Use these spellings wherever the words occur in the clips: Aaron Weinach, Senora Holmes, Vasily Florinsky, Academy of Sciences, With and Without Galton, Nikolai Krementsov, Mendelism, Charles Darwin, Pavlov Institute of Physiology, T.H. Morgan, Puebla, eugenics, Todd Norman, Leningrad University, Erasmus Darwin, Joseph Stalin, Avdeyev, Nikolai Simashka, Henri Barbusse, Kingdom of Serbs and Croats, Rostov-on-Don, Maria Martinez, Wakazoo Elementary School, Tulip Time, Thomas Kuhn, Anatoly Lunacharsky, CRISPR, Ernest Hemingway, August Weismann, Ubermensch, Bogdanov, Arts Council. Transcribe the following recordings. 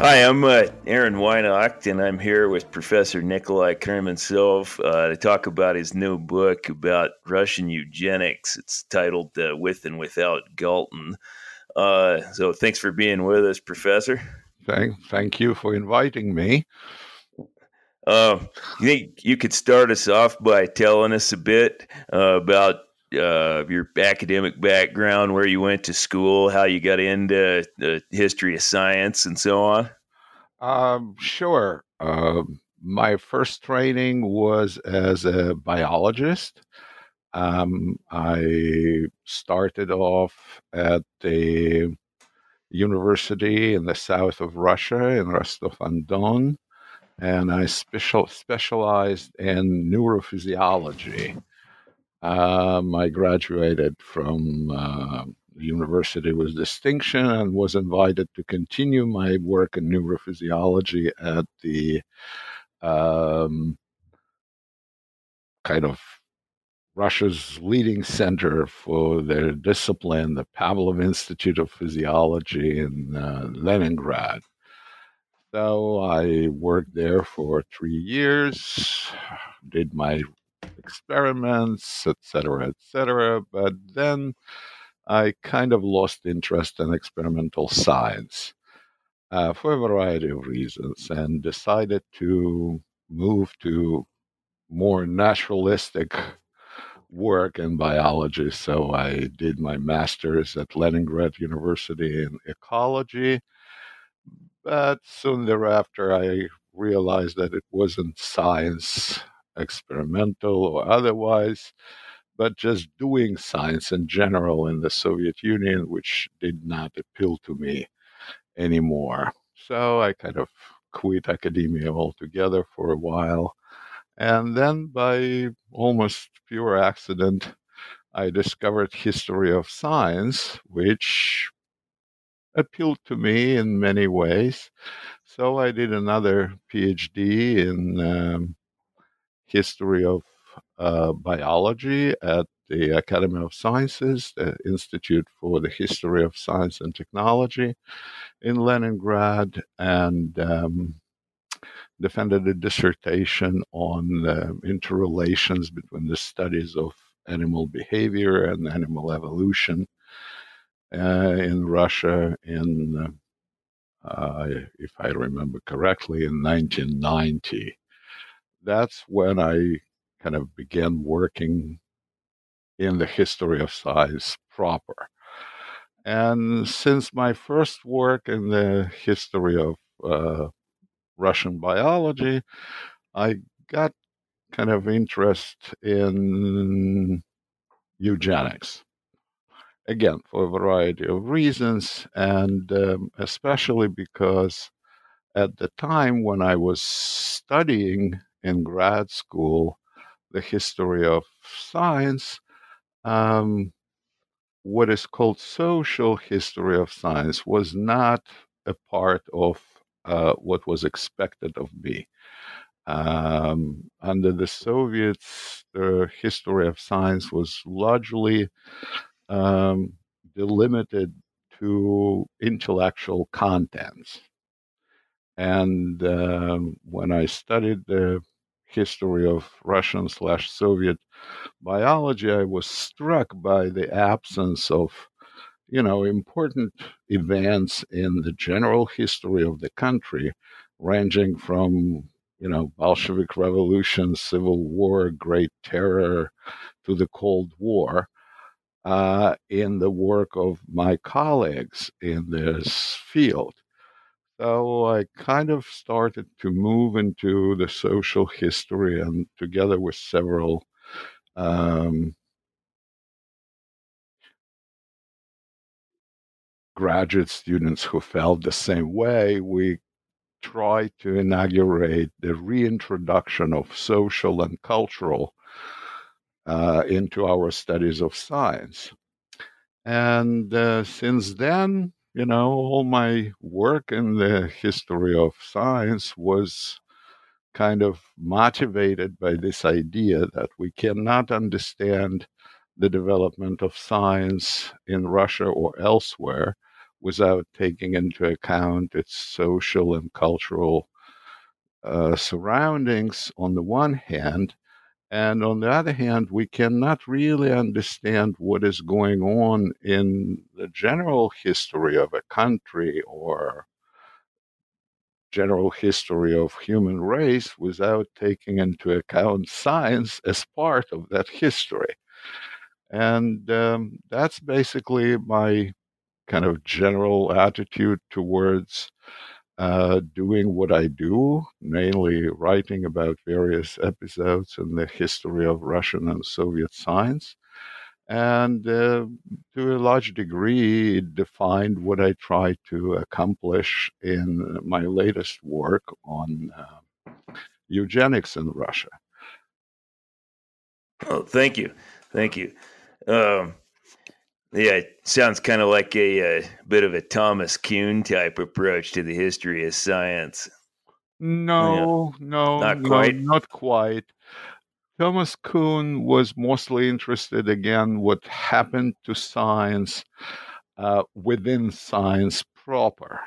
Hi, I'm Aaron Weinach, and I'm here with Professor Nikolai Krementsov to talk about his new book about Russian eugenics. It's titled With and Without Galton. So thanks for being with us, Professor. Thank you for inviting me. You think you could start us off by telling us a bit about your academic background, where you went to school, how you got into the history of science, and so on? Sure. My first training was as a biologist. I started off at a university in the south of Russia, in Rostov-on-Don, and I specialized in neurophysiology. I graduated from university with distinction and was invited to continue my work in neurophysiology at the kind of Russia's leading center for their discipline, the Pavlov Institute of Physiology in Leningrad. So I worked there for 3 years, did my experiments, etc., etc. But then I kind of lost interest in experimental science for a variety of reasons and decided to move to more naturalistic work in biology. So I did my master's at Leningrad University in ecology. But soon thereafter, I realized that it wasn't science, experimental or otherwise, but just doing science in general in the Soviet Union, which did not appeal to me anymore. So I kind of quit academia altogether for a while. And then by almost pure accident, I discovered history of science, which appealed to me in many ways. So I did another PhD in history of biology at the Academy of Sciences, the Institute for the History of Science and Technology in Leningrad, and defended a dissertation on the interrelations between the studies of animal behavior and animal evolution in Russia in, if I remember correctly, in 1990. That's when I kind of began working in the history of science proper. And since my first work in the history of Russian biology, I got kind of interest in eugenics. Again, for a variety of reasons, and especially because at the time when I was studying in grad school the history of science, what is called social history of science was not a part of what was expected of me. Under the Soviets, the history of science was largely delimited to intellectual contents. And when I studied the history of Russian/Soviet biology, I was struck by the absence of, important events in the general history of the country, ranging from, Bolshevik Revolution, Civil War, Great Terror, to the Cold War, in the work of my colleagues in this field. So I kind of started to move into the social history, and together with several graduate students who felt the same way, we tried to inaugurate the reintroduction of social and cultural into our studies of science. And since then, all my work in the history of science was kind of motivated by this idea that we cannot understand the development of science in Russia or elsewhere without taking into account its social and cultural surroundings on the one hand, and on the other hand, we cannot really understand what is going on in the general history of a country or general history of human race without taking into account science as part of that history. And that's basically my kind of general attitude towards doing what I do, mainly writing about various episodes in the history of Russian and Soviet science. And to a large degree, it defined what I try to accomplish in my latest work on eugenics in Russia. Oh, thank you. Thank you. Yeah, it sounds kind of like a bit of a Thomas Kuhn type approach to the history of science. No, not quite. Thomas Kuhn was mostly interested, again, what happened to science within science proper.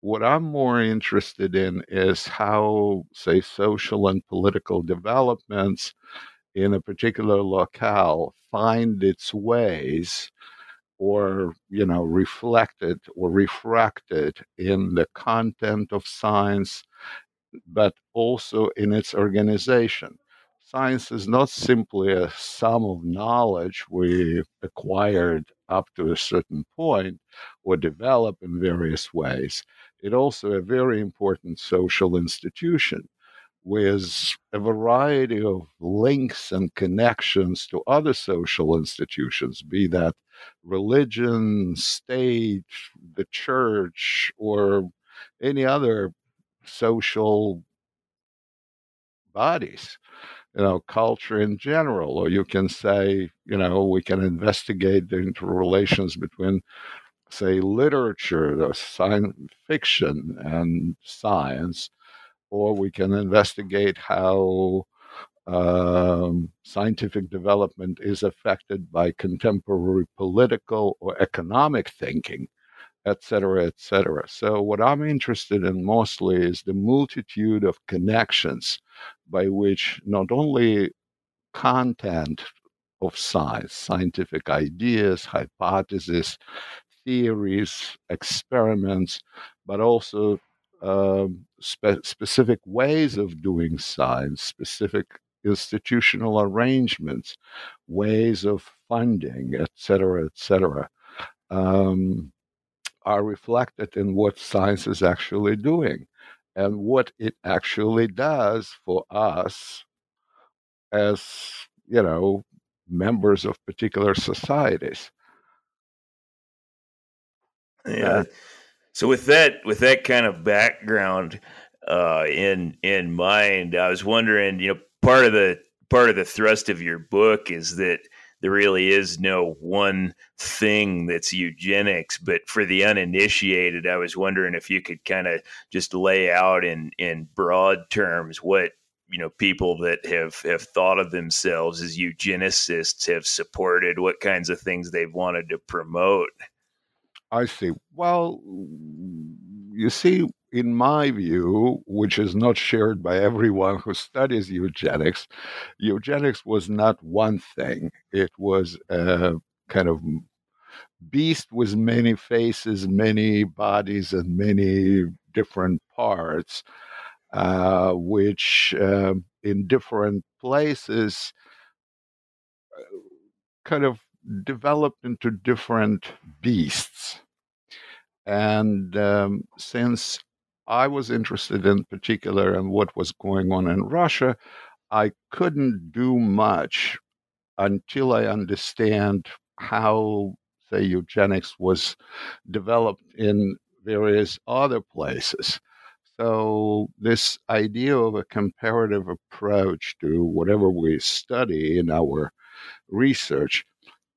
What I'm more interested in is how, say, social and political developments in a particular locale find its ways or, reflected or refracted in the content of science, but also in its organization. Science is not simply a sum of knowledge we acquired up to a certain point or develop in various ways. It's also a very important social institution with a variety of links and connections to other social institutions, be that religion, state, the church, or any other social bodies, culture in general. Or you can say, we can investigate the interrelations between, say, literature, or science fiction, and science. Or we can investigate how scientific development is affected by contemporary political or economic thinking, et cetera, et cetera. So what I'm interested in mostly is the multitude of connections by which not only content of science, scientific ideas, hypotheses, theories, experiments, but also specific ways of doing science, specific institutional arrangements, ways of funding, et cetera, are reflected in what science is actually doing and what it actually does for us as, members of particular societies. Yeah. So with that kind of background in mind, I was wondering, part of the thrust of your book is that there really is no one thing that's eugenics. But for the uninitiated, I was wondering if you could kind of just lay out in broad terms what, you know, people that have thought of themselves as eugenicists have supported, what kinds of things they've wanted to promote. I see. Well, you see, in my view, which is not shared by everyone who studies eugenics, eugenics was not one thing. It was a kind of beast with many faces, many bodies, and many different parts, which in different places kind of developed into different beasts. And since I was interested in particular in what was going on in Russia, I couldn't do much until I understand how, say, eugenics was developed in various other places. So this idea of a comparative approach to whatever we study in our research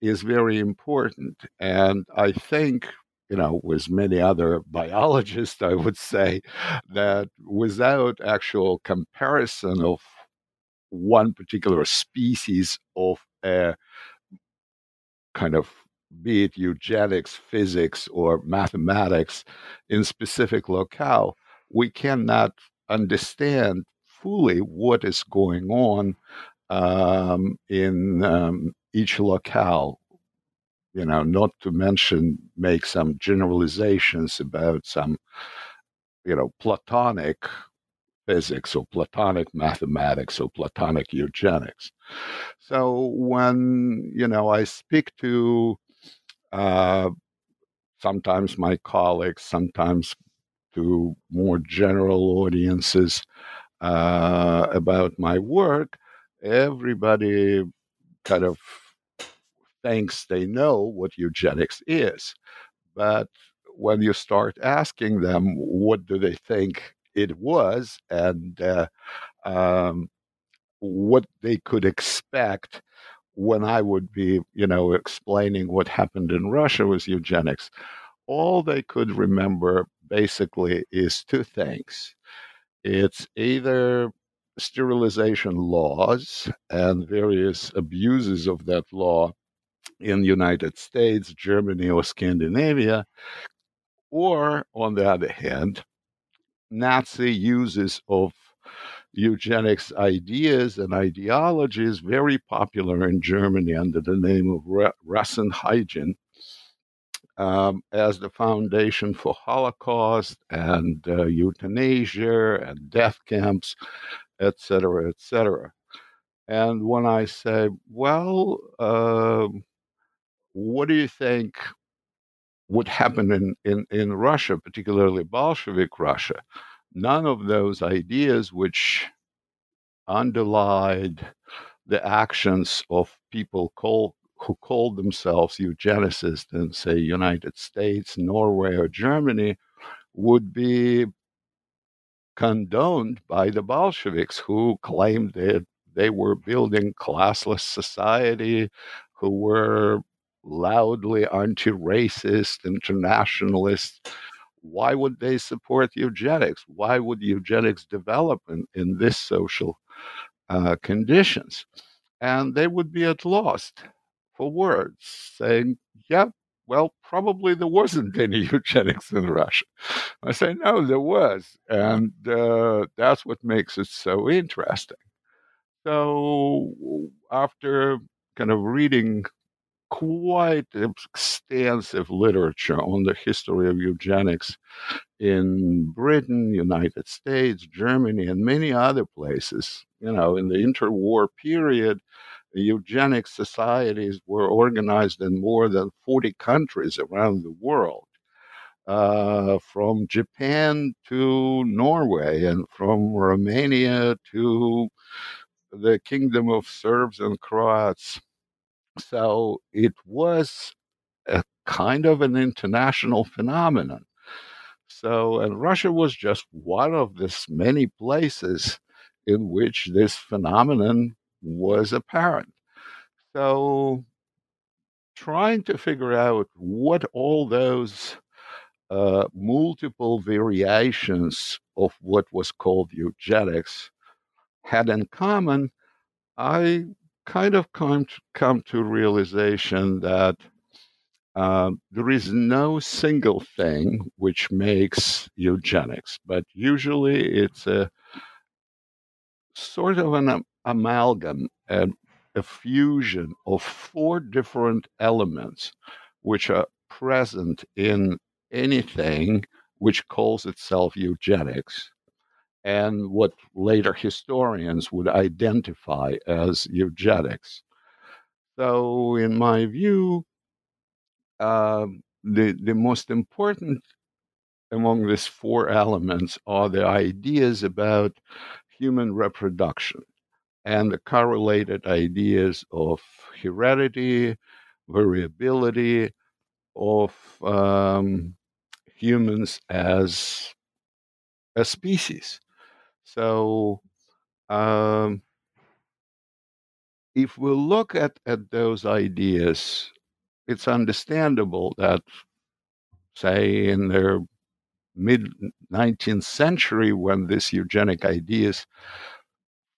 is very important. And I think, you know, with many other biologists, I would say that without actual comparison of one particular species of a kind of, be it eugenics, physics, or mathematics in specific locale, we cannot understand fully what is going on in each locale, you know, not to mention make some generalizations about some, you know, Platonic physics or Platonic mathematics or Platonic eugenics. So when, you know, I speak to sometimes my colleagues, sometimes to more general audiences about my work, everybody kind of thinks they know what eugenics is. But when you start asking them what do they think it was and what they could expect when I would be, you know, explaining what happened in Russia with eugenics, all they could remember basically is two things. It's either sterilization laws and various abuses of that law in the United States, Germany, or Scandinavia, or, on the other hand, Nazi uses of eugenics ideas and ideologies very popular in Germany under the name of Rassenhygiene, as the foundation for Holocaust and euthanasia and death camps, et cetera, et cetera. And when I say, well, what do you think would happen in Russia, particularly Bolshevik Russia? None of those ideas which underlied the actions of people who called themselves eugenicists in, say, United States, Norway, or Germany would be condoned by the Bolsheviks, who claimed that they were building classless society, who were loudly anti-racist, internationalist. Why would they support eugenics? Why would eugenics develop in this social conditions? And they would be at loss for words, saying, yeah, well, probably there wasn't any eugenics in Russia. I say, no, there was. And that's what makes it so interesting. So after kind of reading quite extensive literature on the history of eugenics in Britain, United States, Germany, and many other places, you know, in the interwar period, eugenic societies were organized in more than 40 countries around the world, from Japan to Norway and from Romania to the Kingdom of Serbs and Croats. So it was a kind of an international phenomenon. So, and Russia was just one of this many places in which this phenomenon was apparent. So trying to figure out what all those multiple variations of what was called eugenics had in common, I kind of come to realization that there is no single thing which makes eugenics, but usually it's a sort of an amalgam and a fusion of four different elements which are present in anything which calls itself eugenics, and what later historians would identify as eugenics. So in my view, the most important among these four elements are the ideas about human reproduction and the correlated ideas of heredity, variability, of humans as a species. So if we look at those ideas, it's understandable that, say, in the mid-19th century, when these eugenic ideas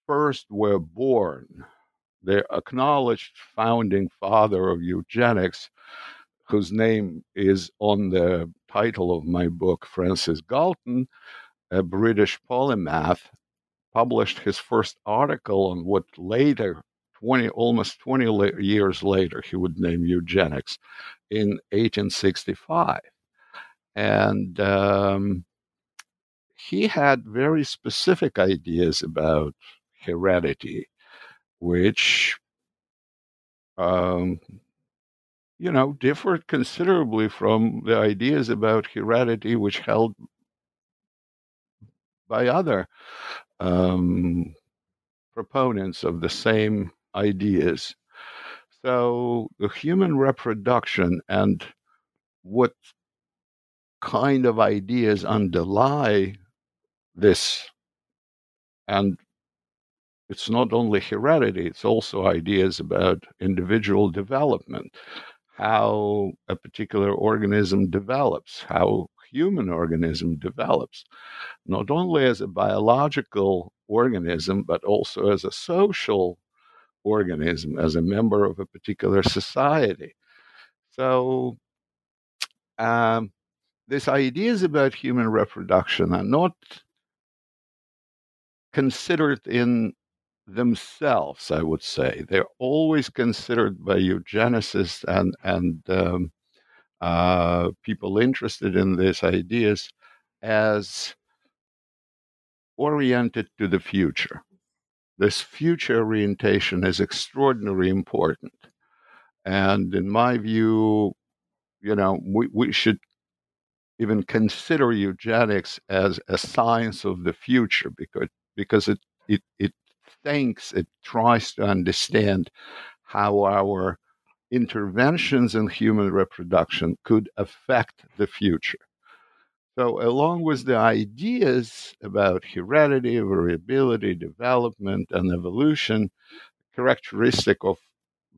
first were born, the acknowledged founding father of eugenics, whose name is on the title of my book, Francis Galton, a British polymath, published his first article on what later, almost 20 years later, he would name eugenics in 1865. And he had very specific ideas about heredity, which differed considerably from the ideas about heredity which held by other proponents of the same ideas. So the human reproduction and what kind of ideas underlie this, and it's not only heredity, it's also ideas about individual development, how a particular organism develops, how human organism develops, not only as a biological organism, but also as a social organism, as a member of a particular society. So these ideas about human reproduction are not considered in themselves, I would say. They're always considered by eugenicists and people interested in these ideas as oriented to the future. This future orientation is extraordinarily important. And in my view, we should even consider eugenics as a science of the future because it thinks, it tries to understand how our interventions in human reproduction could affect the future. So along with the ideas about heredity, variability, development, and evolution, characteristic of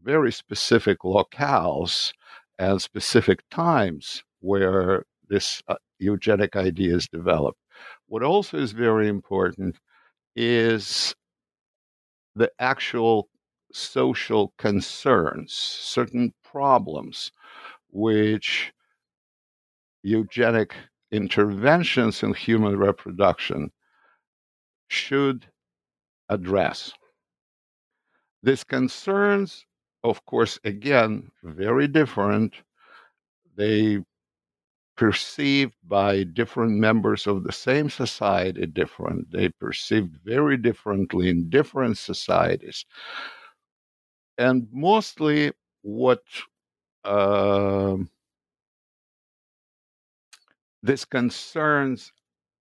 very specific locales and specific times where this eugenic idea is developed. What also is very important is the actual social concerns, certain problems which eugenic interventions in human reproduction should address. These concerns, of course, again, very different. They perceived by different members of the same society different. They perceived very differently in different societies. And mostly what these concerns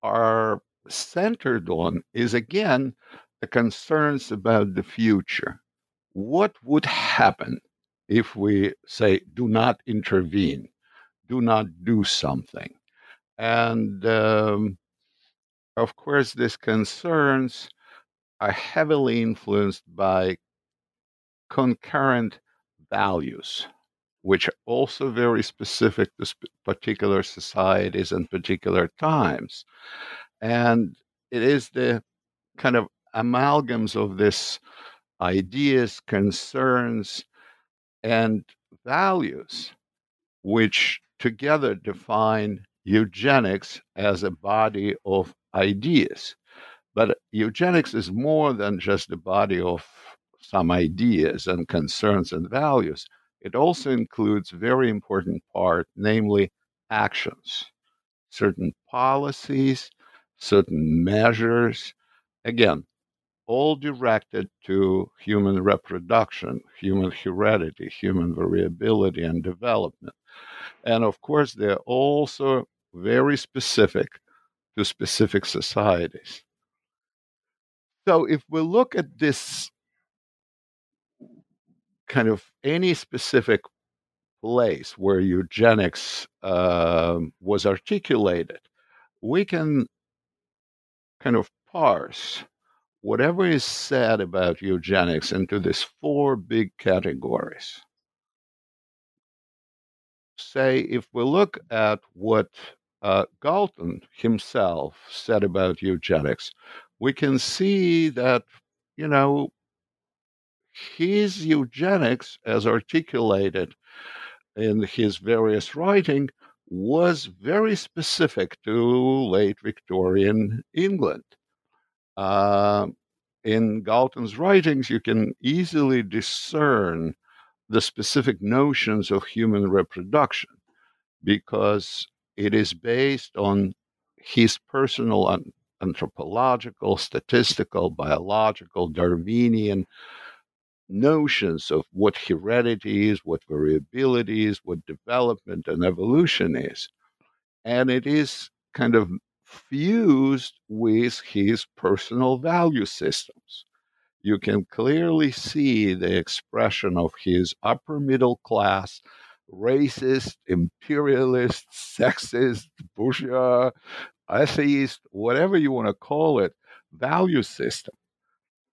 are centered on is, again, the concerns about the future. What would happen if we, say, do not intervene? Do not do something. And of course, these concerns are heavily influenced by concurrent values, which are also very specific to particular societies and particular times. And it is the kind of amalgams of these ideas, concerns, and values, which together define eugenics as a body of ideas. But eugenics is more than just a body of some ideas and concerns and values. It also includes a very important part, namely actions, certain policies, certain measures, again, all directed to human reproduction, human heredity, human variability and development. And of course, they're also very specific to specific societies. So if we look at this kind of any specific place where eugenics was articulated, we can kind of parse whatever is said about eugenics into these four big categories. Say, if we look at what Galton himself said about eugenics, we can see that, you know, his eugenics, as articulated in his various writing, was very specific to late Victorian England. In Galton's writings, you can easily discern the specific notions of human reproduction because it is based on his personal anthropological, statistical, biological, Darwinian notions of what heredity is, what variability is, what development and evolution is. And it is kind of fused with his personal value systems. You can clearly see the expression of his upper middle class, racist, imperialist, sexist, bourgeois, atheist, whatever you want to call it, value system.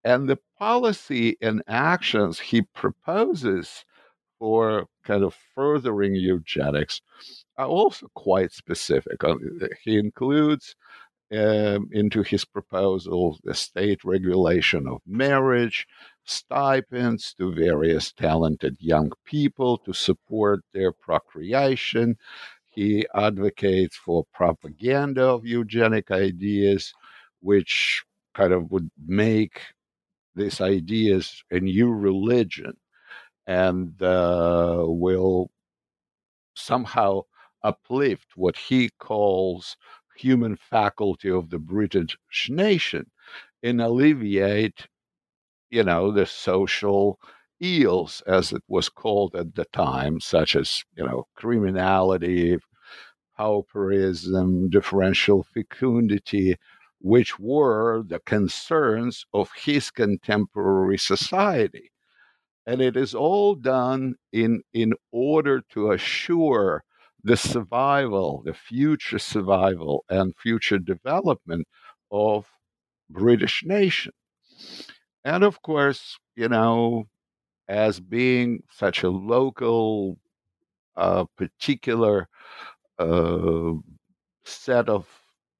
And the policy and actions he proposes for kind of furthering eugenics are also quite specific. He includes into his proposal the state regulation of marriage, stipends to various talented young people to support their procreation. He advocates for propaganda of eugenic ideas, which kind of would make these ideas a new religion and will somehow uplift what he calls human faculty of the British nation and alleviate, you know, the social ills, as it was called at the time, such as, you know, criminality, pauperism, differential fecundity, which were the concerns of his contemporary society. And it is all done in order to assure the survival, the future survival and future development of British nation. And of course, you know, as being such a local, particular set of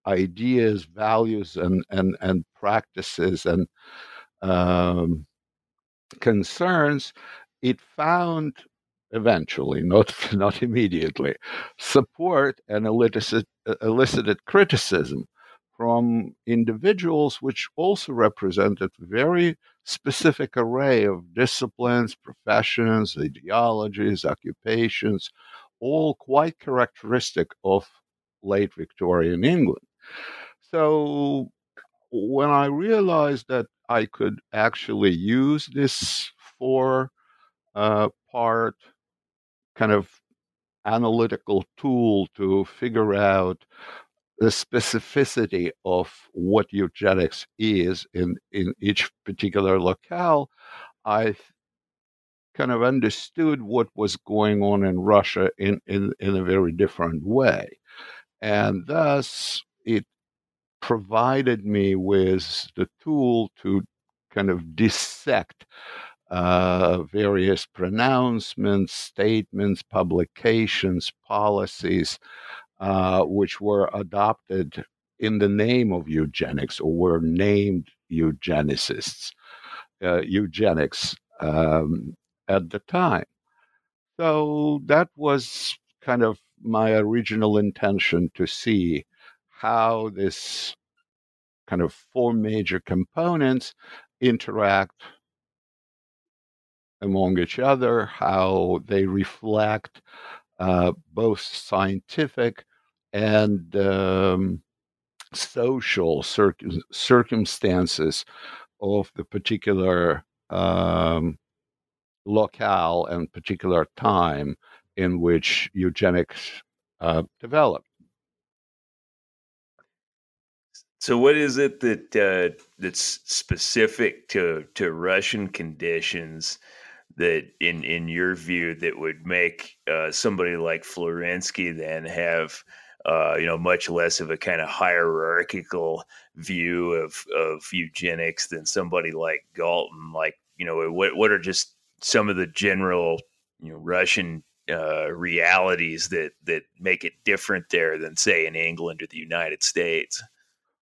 ideas, values, and practices and concerns, it found eventually, not immediately, support and elicited criticism from individuals, which also represented a very specific array of disciplines, professions, ideologies, occupations, all quite characteristic of late Victorian England. So when I realized that I could actually use this four-part kind of analytical tool to figure out the specificity of what eugenics is in each particular locale, I kind of understood what was going on in Russia in a very different way. And thus, it provided me with the tool to kind of dissect various pronouncements, statements, publications, policies, which were adopted in the name of eugenics or were named eugenics at the time. So that was kind of my original intention, to see how this kind of four major components interact among each other, how they reflect both scientific and social circumstances of the particular locale and particular time in which eugenics developed. So what is it that that's specific to Russian conditions that, in your view, that would make somebody like Florinsky then have much less of a kind of hierarchical view of eugenics than somebody like Galton? Like, you know, what are just some of the general, Russian realities that make it different there than, say, in England or the United States?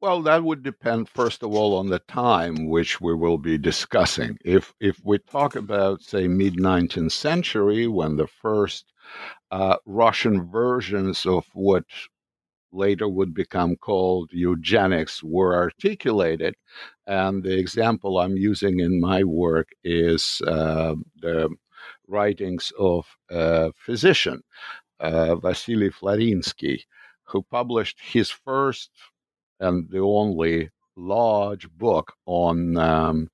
Well, that would depend, first of all, on the time which we will be discussing. If we talk about, say, mid-19th century, when the first Russian versions of what later would become called eugenics were articulated, and the example I'm using in my work is the writings of a physician, Vasily Florinsky, who published his first and the only large book on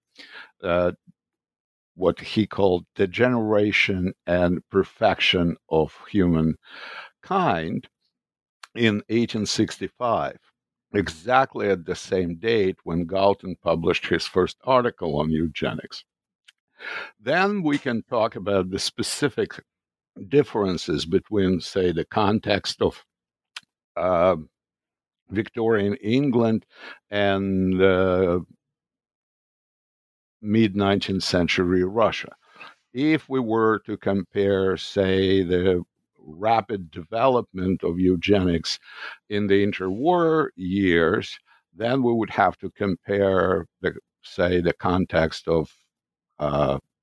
what he called degeneration and perfection of humankind in 1865, exactly at the same date when Galton published his first article on eugenics. Then we can talk about the specific differences between, say, the context of Victorian England and mid-19th century Russia. If we were to compare, say, the rapid development of eugenics in the interwar years, then we would have to compare, the context of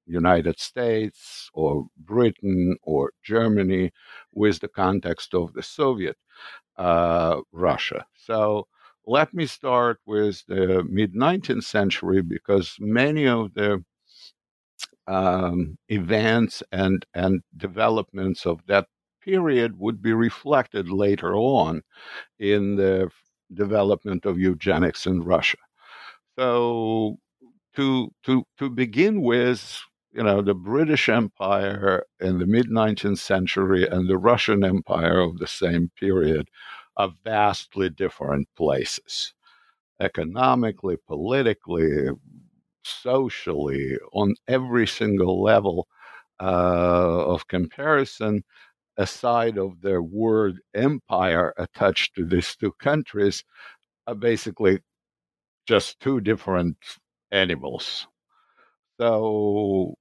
United States or Britain or Germany with the context of the Soviet Russia. So let me start with the mid-19th century, because many of the events and developments of that period would be reflected later on in the development of eugenics in Russia. So to begin with, the British Empire in the mid-19th century and the Russian Empire of the same period are vastly different places, economically, politically, socially, on every single level of comparison. Aside of the word empire attached to these two countries, are basically just two different animals. So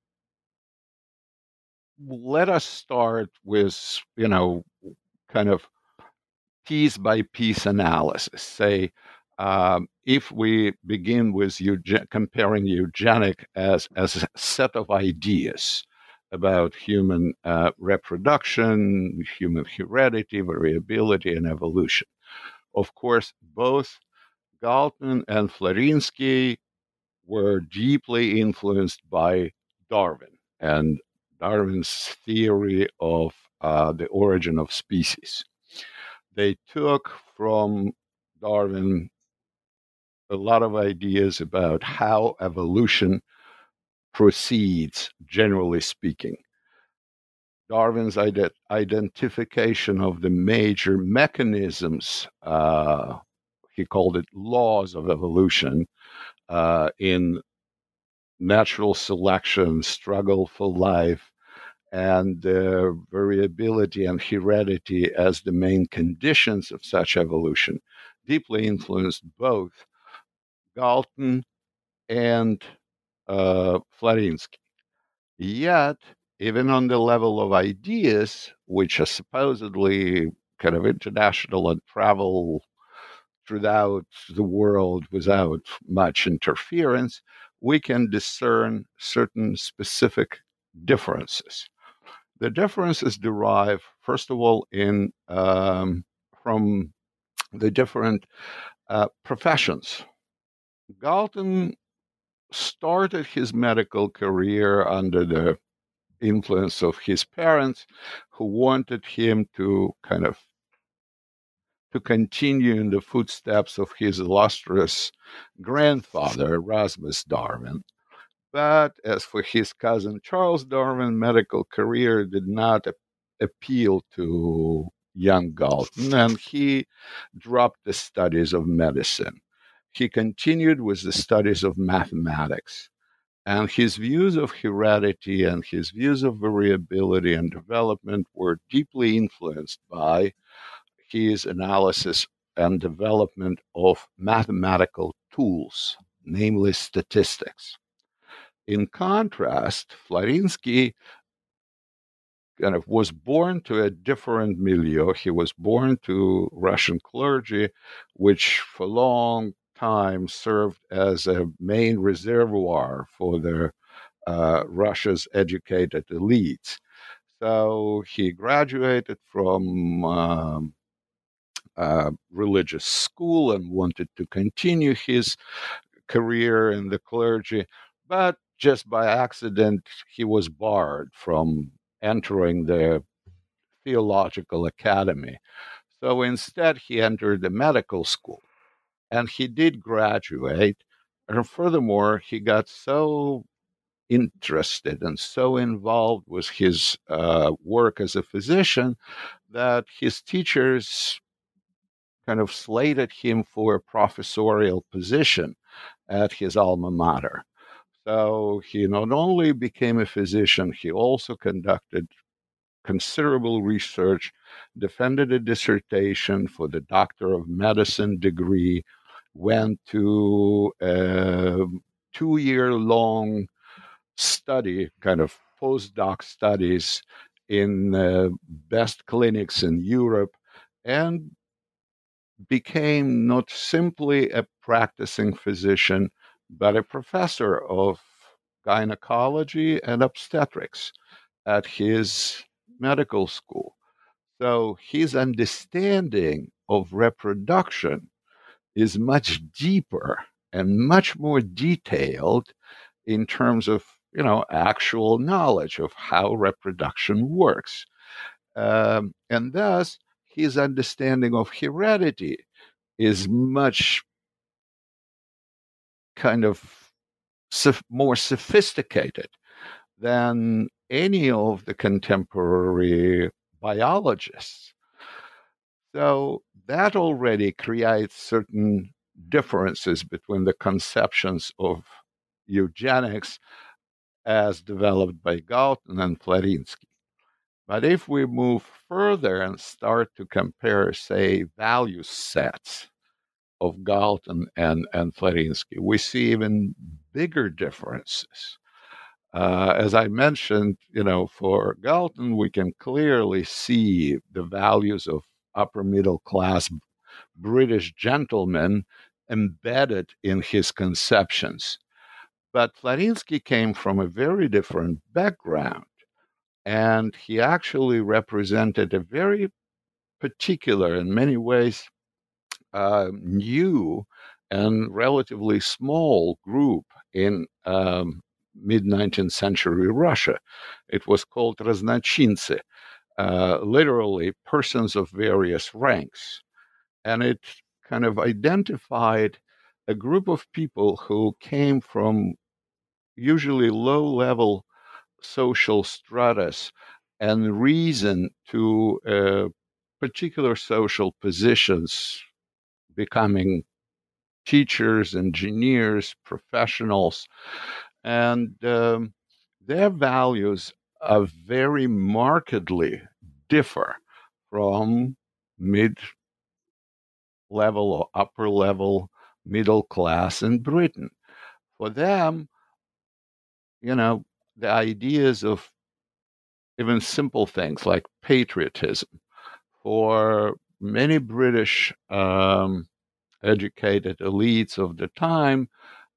let us start with, kind of piece by piece analysis. Say, if we begin with comparing eugenic as a set of ideas about human reproduction, human heredity, variability, and evolution. Of course, both Galton and Florinsky were deeply influenced by Darwin and Darwin's theory of the origin of species. They took from Darwin a lot of ideas about how evolution proceeds, generally speaking. Darwin's identification of the major mechanisms, he called it laws of evolution, in natural selection, struggle for life, and variability and heredity as the main conditions of such evolution, deeply influenced both Galton and Florinsky. Yet, even on the level of ideas, which are supposedly kind of international and travel throughout the world without much interference, we can discern certain specific differences. The differences derive, first of all, in from the different professions. Galton started his medical career under the influence of his parents, who wanted him to kind of to continue in the footsteps of his illustrious grandfather, Erasmus Darwin. But as for his cousin Charles Darwin, medical career did not appeal to young Galton, and he dropped the studies of medicine. He continued with the studies of mathematics, and his views of heredity and his views of variability and development were deeply influenced by his analysis and development of mathematical tools, namely statistics. In contrast, Florinsky kind of was born to a different milieu. He was born to Russian clergy, which for long time served as a main reservoir for the Russia's educated elites. So he graduated from religious school and wanted to continue his career in the clergy, but just by accident, he was barred from entering the theological academy. So instead, he entered the medical school, and he did graduate. And furthermore, he got so interested and so involved with his work as a physician that his teachers kind of slated him for a professorial position at his alma mater. So he not only became a physician, he also conducted considerable research, defended a dissertation for the Doctor of Medicine degree, went to a 2-year-long study, kind of postdoc studies in the best clinics in Europe, and became not simply a practicing physician, but a professor of gynecology and obstetrics at his medical school. So his understanding of reproduction is much deeper and much more detailed in terms of, you know, actual knowledge of how reproduction works. And thus, his understanding of heredity is much kind of more sophisticated than any of the contemporary biologists. So that already creates certain differences between the conceptions of eugenics as developed by Galton and Florinsky. But if we move further and start to compare, say, value sets of Galton and Florinsky, we see even bigger differences. As I mentioned, you know, for Galton, we can clearly see the values of upper middle class British gentlemen embedded in his conceptions. But Florinsky came from a very different background, and he actually represented a very particular, in many ways, new and relatively small group in mid-19th century Russia. It was called raznochintsy, literally persons of various ranks. And it kind of identified a group of people who came from usually low-level social stratus and reason to particular social positions, becoming teachers, engineers, professionals, and their values are very markedly differ from mid-level or upper-level middle class in Britain. For them, you know, the ideas of even simple things like patriotism. For many British educated elites of the time,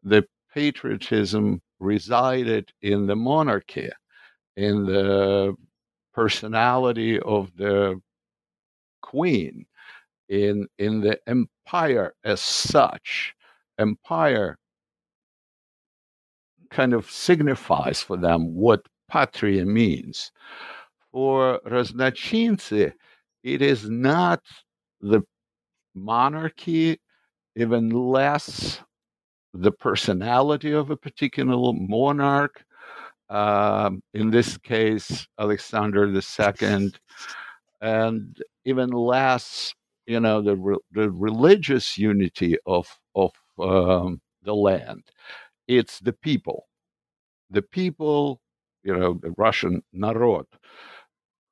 the patriotism resided in the monarchy, in the personality of the queen, in the empire as such. Empire kind of signifies for them what patria means. For Raznachinsky, it is not the monarchy, even less the personality of a particular monarch, in this case, Alexander II, and even less, the religious unity of the land. It's the people. The people, the Russian narod,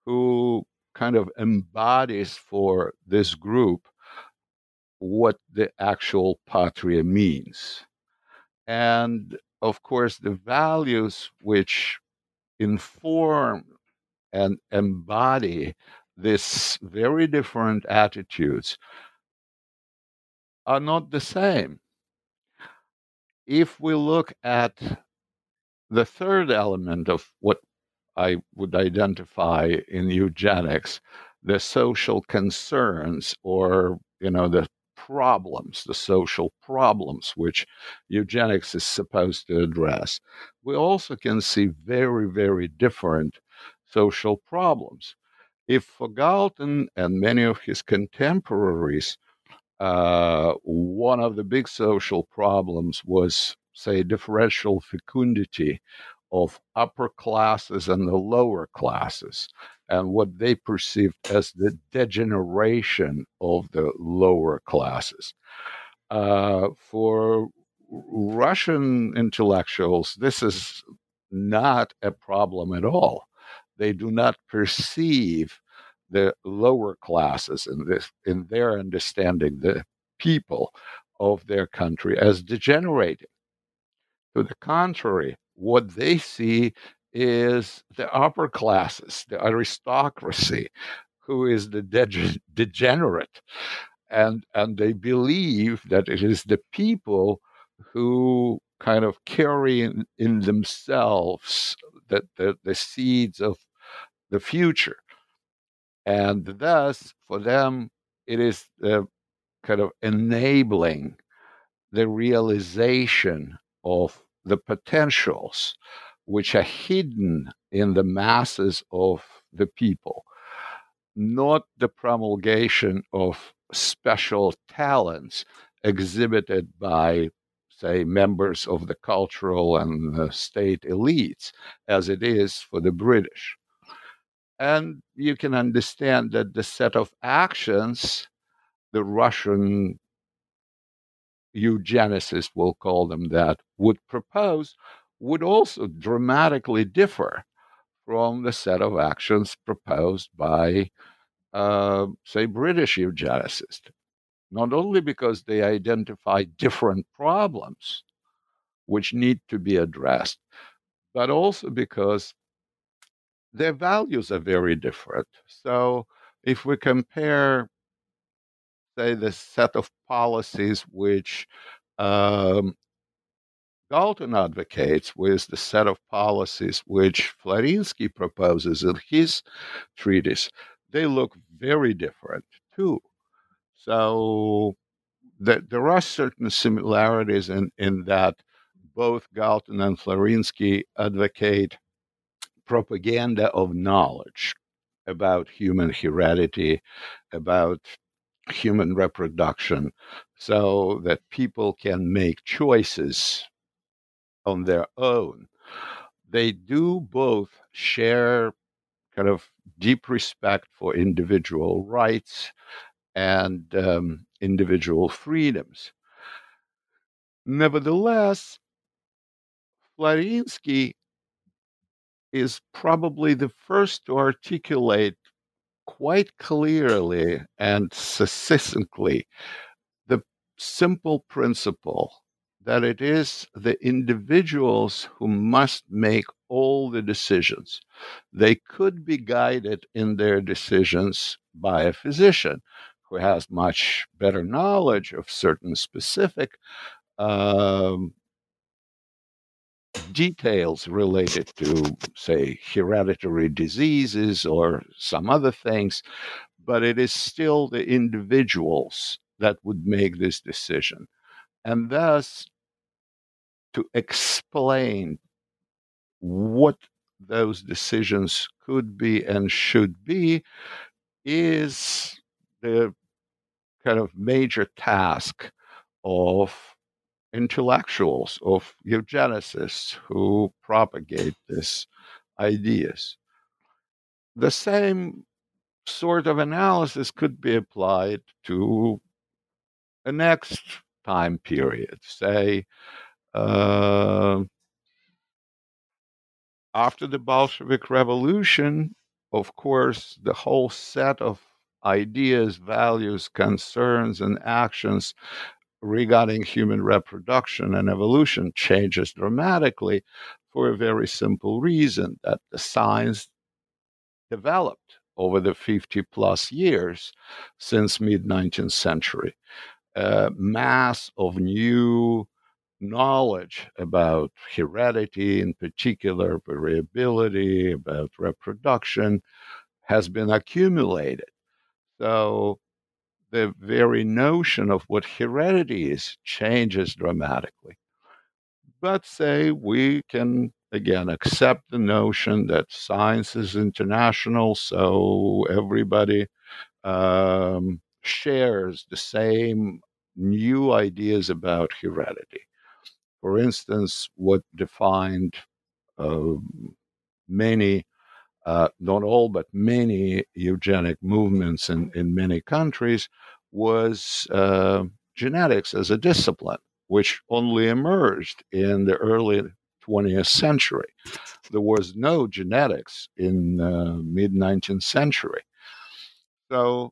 who kind of embodies for this group what the actual patria means. And, of course, the values which inform and embody these very different attitudes are not the same. If we look at the third element of what I would identify in eugenics, the social concerns or, the problems, the social problems which eugenics is supposed to address, we also can see very, very different social problems. If for Galton and many of his contemporaries, one of the big social problems was, say, differential fecundity of upper classes and the lower classes, and what they perceived as the degeneration of the lower classes. For Russian intellectuals, this is not a problem at all. They do not perceive the lower classes in their understanding, the people of their country, as degenerating. To the contrary, what they see is the upper classes, the aristocracy, who is the degenerate. And they believe that it is the people who kind of carry in themselves the seeds of the future. And thus, for them, it is the kind of enabling the realization of the potentials which are hidden in the masses of the people, not the promulgation of special talents exhibited by, say, members of the cultural and the state elites, as it is for the British. And you can understand that the set of actions the Russian eugenicists, we'll call them that, would propose would also dramatically differ from the set of actions proposed by, say, British eugenicists, not only because they identify different problems which need to be addressed, but also because their values are very different. So if we compare, say, the set of policies which Galton advocates with the set of policies which Florinsky proposes in his treatise, they look very different too. So there are certain similarities in that both Galton and Florinsky advocate propaganda of knowledge about human heredity, about human reproduction, so that people can make choices on their own. They do both share kind of deep respect for individual rights and individual freedoms. Nevertheless, Florinsky is probably the first to articulate quite clearly and succinctly the simple principle that it is the individuals who must make all the decisions. They could be guided in their decisions by a physician who has much better knowledge of certain specific details related to, say, hereditary diseases or some other things, but it is still the individuals that would make this decision. And thus, to explain what those decisions could be and should be is the kind of major task of intellectuals, of eugenicists who propagate these ideas. The same sort of analysis could be applied to the next time period, say, after the Bolshevik Revolution. Of course, the whole set of ideas, values, concerns, and actions regarding human reproduction and evolution changes dramatically for a very simple reason, that the science developed over the 50-plus years since mid-19th century. A mass of new knowledge about heredity, in particular variability, about reproduction, has been accumulated. So the very notion of what heredity is changes dramatically. But say we can, again, accept the notion that science is international, so everybody shares the same new ideas about heredity. For instance, what defined many, not all, but many eugenic movements in many countries was genetics as a discipline, which only emerged in the early 20th century. There was no genetics in the mid-19th century. So,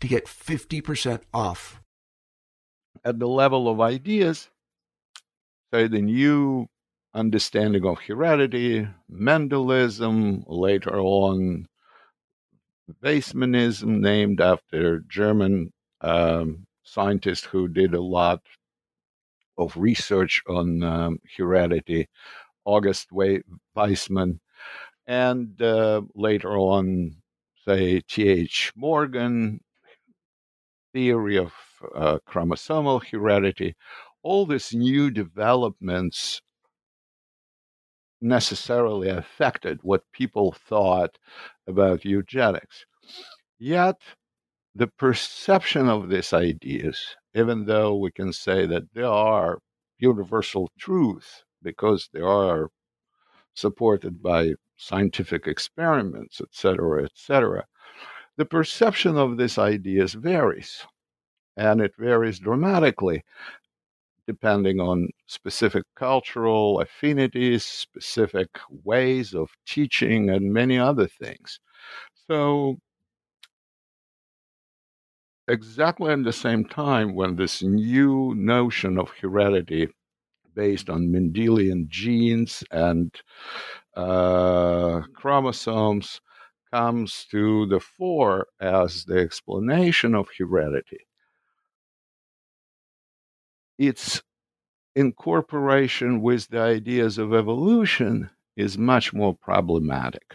to get 50% off. At the level of ideas, say the new understanding of heredity, Mendelism, later on Weismannism, named after German scientist who did a lot of research on heredity, August Weismann, and later on, say, T.H. Morgan, theory of chromosomal heredity. All these new developments necessarily affected what people thought about eugenics. Yet, the perception of these ideas, even though we can say that they are universal truth because they are supported by scientific experiments, etc., etc., the perception of these ideas varies, and it varies dramatically depending on specific cultural affinities, specific ways of teaching, and many other things. So, exactly at the same time when this new notion of heredity based on Mendelian genes and chromosomes comes to the fore as the explanation of heredity, its incorporation with the ideas of evolution is much more problematic.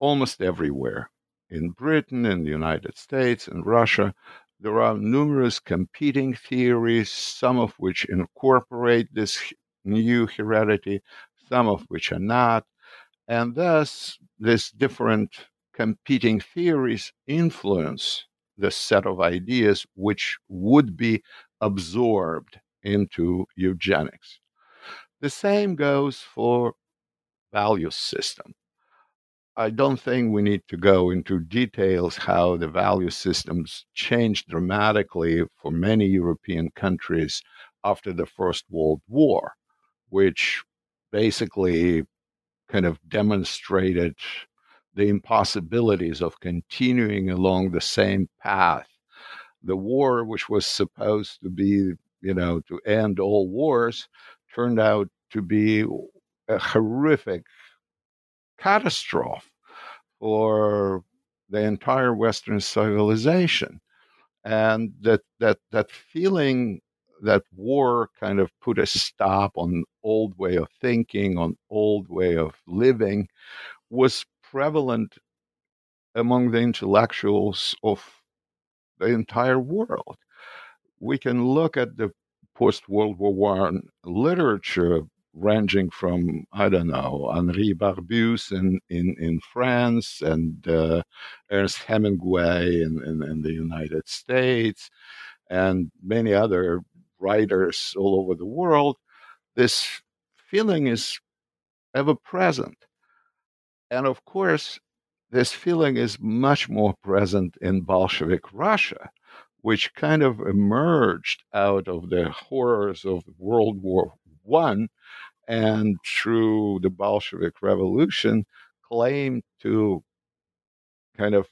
Almost everywhere, in Britain, in the United States, in Russia, there are numerous competing theories, some of which incorporate this new heredity, some of which are not, and thus these different competing theories influence the set of ideas which would be absorbed into eugenics. The same goes for value system. I don't think we need to go into details how the value systems changed dramatically for many European countries after the First World War, which basically kind of demonstrated the impossibilities of continuing along the same path. The war, which was supposed to be, to end all wars, turned out to be a horrific catastrophe for the entire Western civilization. And that feeling that war kind of put a stop on old way of thinking, on old way of living, was prevalent among the intellectuals of the entire world. We can look at the post-World War I literature ranging from, Henri Barbusse in France and Ernest Hemingway in the United States and many other writers all over the world. This feeling is ever-present. And of course, this feeling is much more present in Bolshevik Russia, which kind of emerged out of the horrors of World War I and through the Bolshevik Revolution claimed to kind of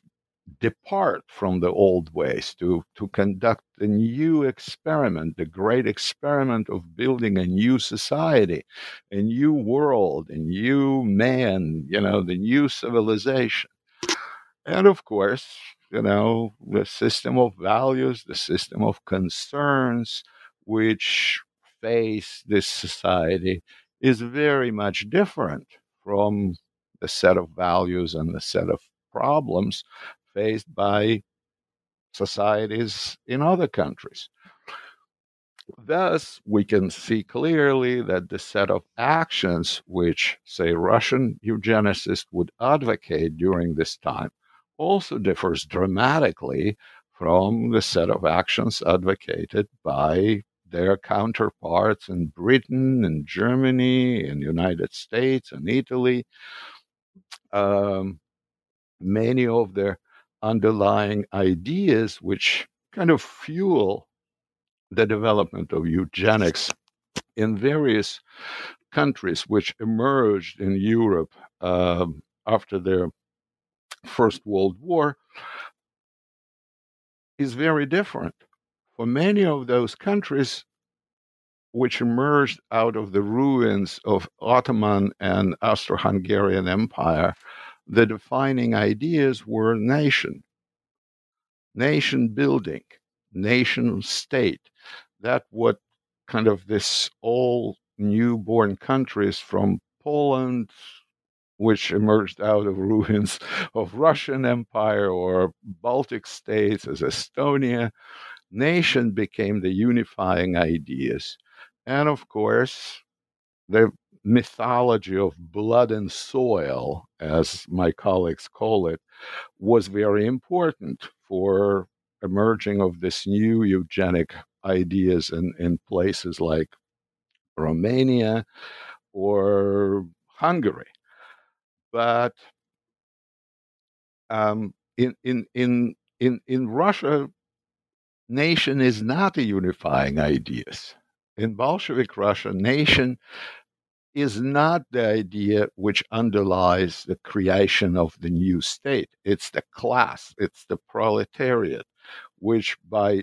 depart from the old ways, to conduct a new experiment, the great experiment of building a new society, a new world, a new man, the new civilization. And of course, the system of values, the system of concerns which face this society is very much different from the set of values and the set of problems faced by societies in other countries. Thus, we can see clearly that the set of actions which, say, Russian eugenicists would advocate during this time also differs dramatically from the set of actions advocated by their counterparts in Britain, in Germany, in the United States, in Italy. Many of the underlying ideas which kind of fuel the development of eugenics in various countries which emerged in Europe after the First World War is very different. For many of those countries which emerged out of the ruins of Ottoman and Austro-Hungarian Empire, the defining ideas were nation building, nation state. That what kind of this all newborn countries from Poland, which emerged out of ruins of Russian Empire or Baltic states as Estonia, nation became the unifying ideas. And of course, the mythology of blood and soil, as my colleagues call it, was very important for emerging of this new eugenic ideas in places like Romania or Hungary. But in Russia, nation is not a unifying ideas. In Bolshevik Russia, nation is not the idea which underlies the creation of the new state. It's the class, it's the proletariat, which by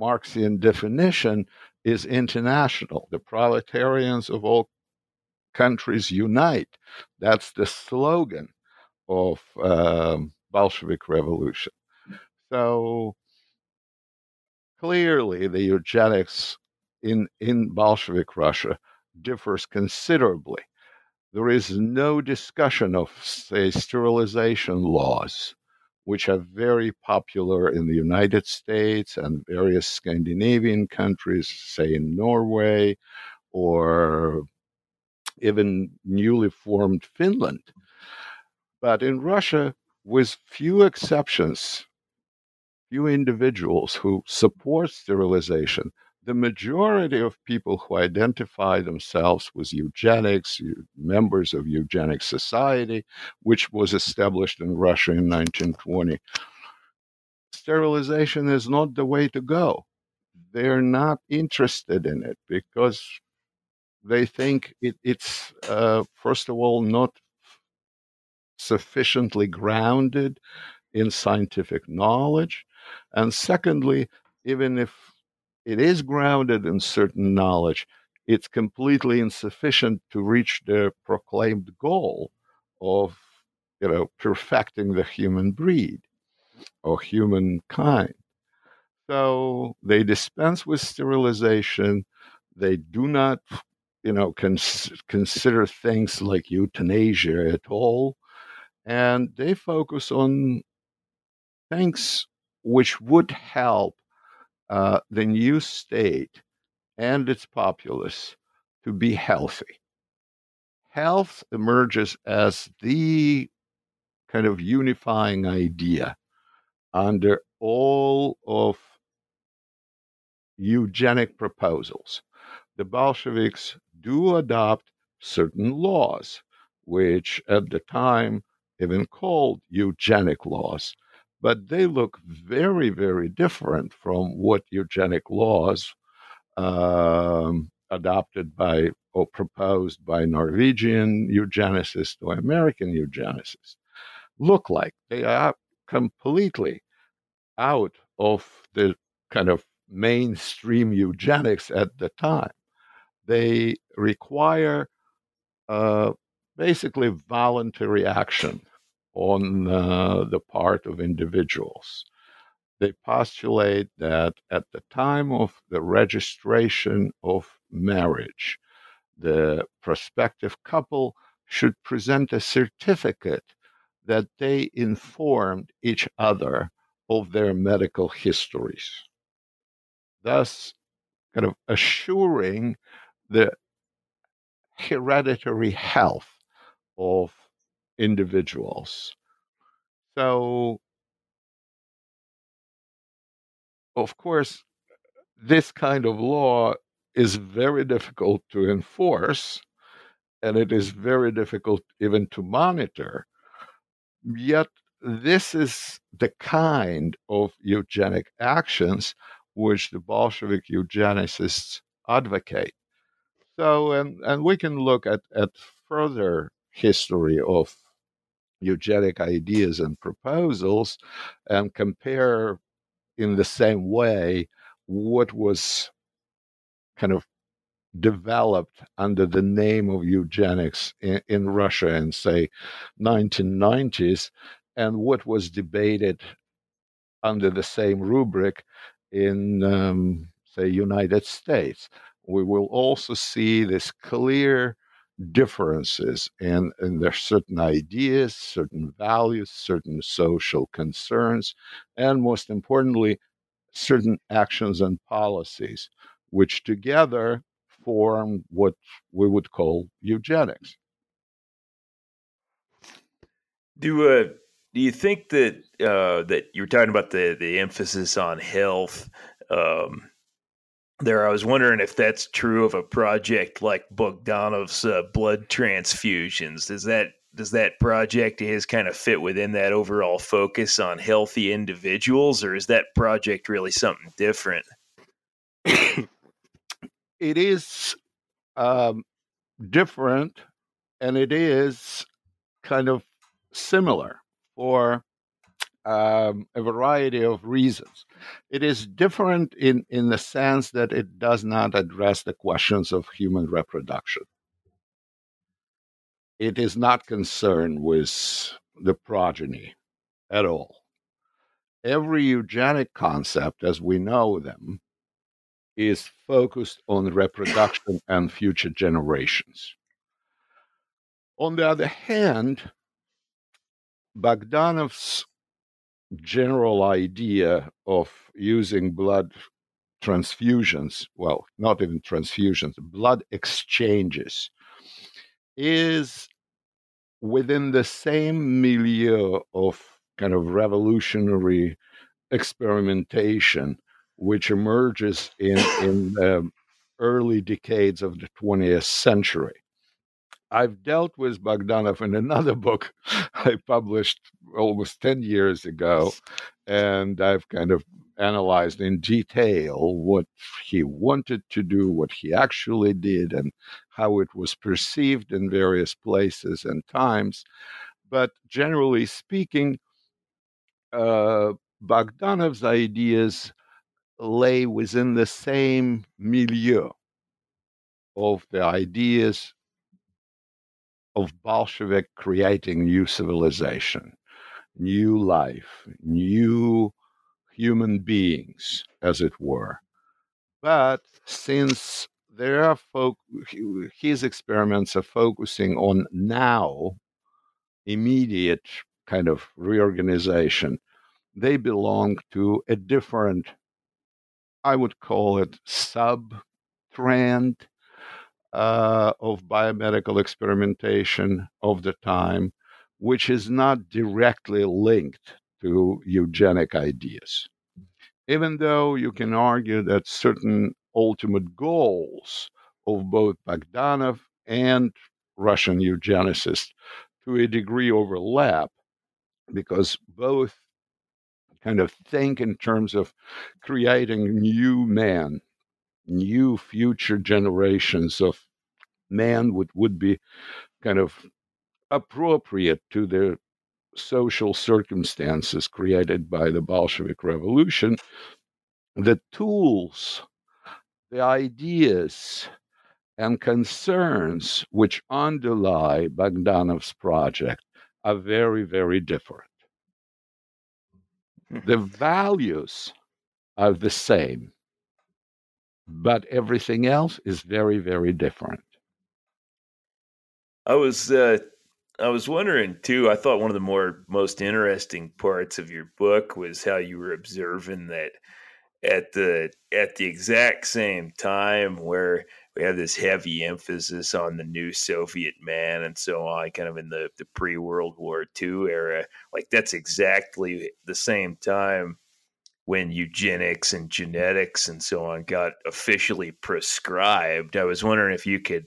Marxian definition is international. The proletarians of all countries unite. That's the slogan of Bolshevik Revolution. So clearly the eugenics in Bolshevik Russia differs considerably. There is no discussion of, say, sterilization laws, which are very popular in the United States and various Scandinavian countries, say in Norway, or even newly formed Finland. But in Russia, with few exceptions, few individuals who support sterilization, the majority of people who identify themselves with eugenics, members of eugenic society, which was established in Russia in 1920, sterilization is not the way to go. They're not interested in it because they think it's first of all, not sufficiently grounded in scientific knowledge. And secondly, even if it is grounded in certain knowledge, it's completely insufficient to reach the proclaimed goal of, perfecting the human breed or humankind. So they dispense with sterilization. They do not, consider things like euthanasia at all. And they focus on things which would help the new state and its populace to be healthy. Health emerges as the kind of unifying idea under all of eugenic proposals. The Bolsheviks do adopt certain laws, which at the time even called eugenic laws, but they look very, very different from what eugenic laws adopted by or proposed by Norwegian eugenicists or American eugenicists look like. They are completely out of the kind of mainstream eugenics at the time. They require basically voluntary action on the part of individuals. They postulate that at the time of the registration of marriage, the prospective couple should present a certificate that they informed each other of their medical histories, thus kind of assuring the hereditary health of individuals. So, of course, this kind of law is very difficult to enforce, and it is very difficult even to monitor. Yet, this is the kind of eugenic actions which the Bolshevik eugenicists advocate. So, and we can look at further history of eugenic ideas and proposals and compare in the same way what was kind of developed under the name of eugenics in Russia in, say, 1990s and what was debated under the same rubric in, say, United States. We will also see this clear differences and there are certain ideas, certain values, certain social concerns, and most importantly, certain actions and policies, which together form what we would call eugenics. Do you think that you were talking about the emphasis on health? I was wondering if that's true of a project like Bogdanov's blood transfusions. Does that project is kind of fit within that overall focus on healthy individuals, or is that project really something different? It is different, and it is kind of similar for a variety of reasons. It is different in the sense that it does not address the questions of human reproduction. It is not concerned with the progeny at all. Every eugenic concept, as we know them, is focused on reproduction and future generations. On the other hand, Bogdanov's general idea of using blood transfusions, well, not even transfusions, blood exchanges, is within the same milieu of kind of revolutionary experimentation which emerges in the early decades of the 20th century. I've dealt with Bogdanov in another book I published almost 10 years ago, and I've kind of analyzed in detail what he wanted to do, what he actually did, and how it was perceived in various places and times. But generally speaking, Bogdanov's ideas lay within the same milieu of the ideas of Bolshevik creating new civilization, new life, new human beings, as it were. But since his experiments are focusing on now, immediate kind of reorganization, they belong to a different, I would call it sub-trend, of biomedical experimentation of the time, which is not directly linked to eugenic ideas. Even though you can argue that certain ultimate goals of both Bogdanov and Russian eugenicists to a degree overlap, because both kind of think in terms of creating new man, new future generations of man would be kind of appropriate to the social circumstances created by the Bolshevik Revolution. The tools, the ideas, and concerns which underlie Bogdanov's project are very, very different. The values are the same, but everything else is very, very different. I was wondering too. I thought one of the most interesting parts of your book was how you were observing that at the exact same time where we have this heavy emphasis on the new Soviet man and so on, kind of in the pre-World War II era, like that's exactly the same time when eugenics and genetics and so on got officially prescribed. I was wondering if you could,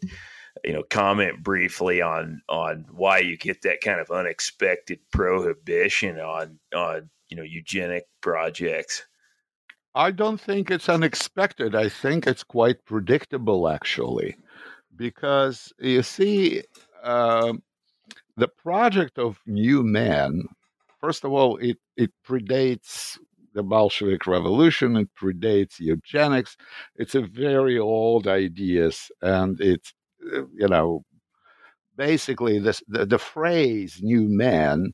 comment briefly on why you get that kind of unexpected prohibition on eugenic projects. I don't think it's unexpected. I think it's quite predictable, actually, because you see, the project of new man, first of all, it predates the Bolshevik Revolution, it predates eugenics. It's a very old ideas, and it's, basically the phrase new man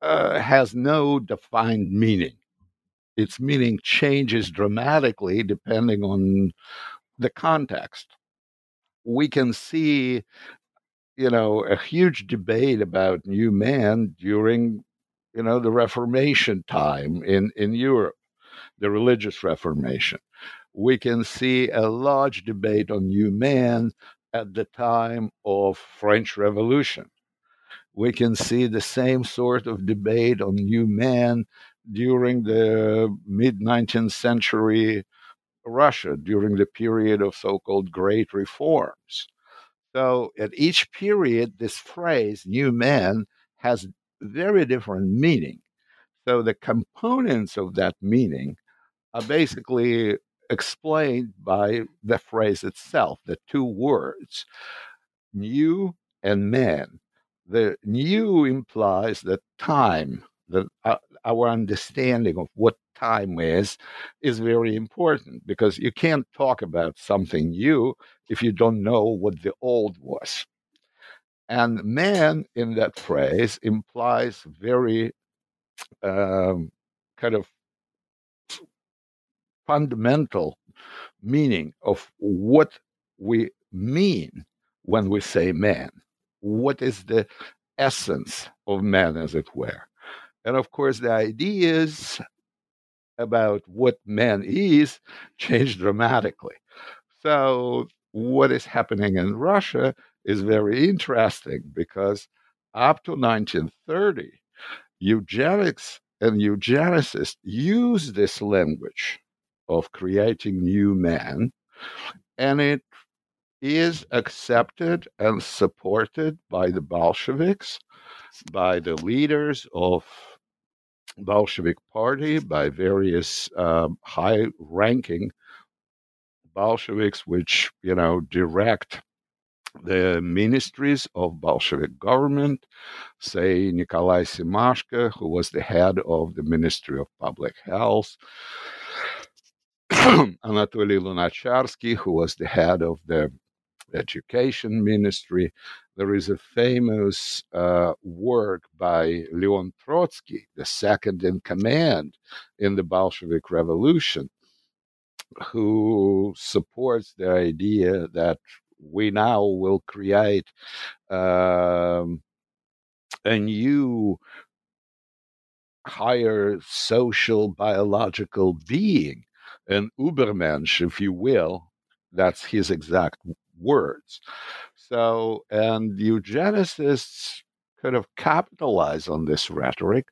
has no defined meaning. Its meaning changes dramatically depending on the context. We can see, a huge debate about new man during the Reformation time in Europe, the religious Reformation. We can see a large debate on new man at the time of French Revolution. We can see the same sort of debate on new man during the mid-19th century Russia, during the period of so-called Great Reforms. So at each period, this phrase, new man, has very different meaning. So the components of that meaning are basically explained by the phrase itself, the two words, new and man. The new implies that time, our understanding of what time is very important, because you can't talk about something new if you don't know what the old was. And man in that phrase implies very kind of fundamental meaning of what we mean when we say man. What is the essence of man, as it were? And of course, the ideas about what man is change dramatically. So what is happening in Russia is very interesting, because up to 1930, eugenics and eugenicists used this language of creating new man, and it is accepted and supported by the Bolsheviks, by the leaders of Bolshevik Party, by various high-ranking Bolsheviks, which, direct the ministries of Bolshevik government, say Nikolai Simashka, who was the head of the Ministry of Public Health, Anatoly Lunacharsky, who was the head of the Education Ministry. There is a famous work by Leon Trotsky, the second in command in the Bolshevik Revolution, who supports the idea that we now will create a new higher social biological being, an Ubermensch, if you will. That's his exact words. So, and eugenicists kind of capitalize on this rhetoric,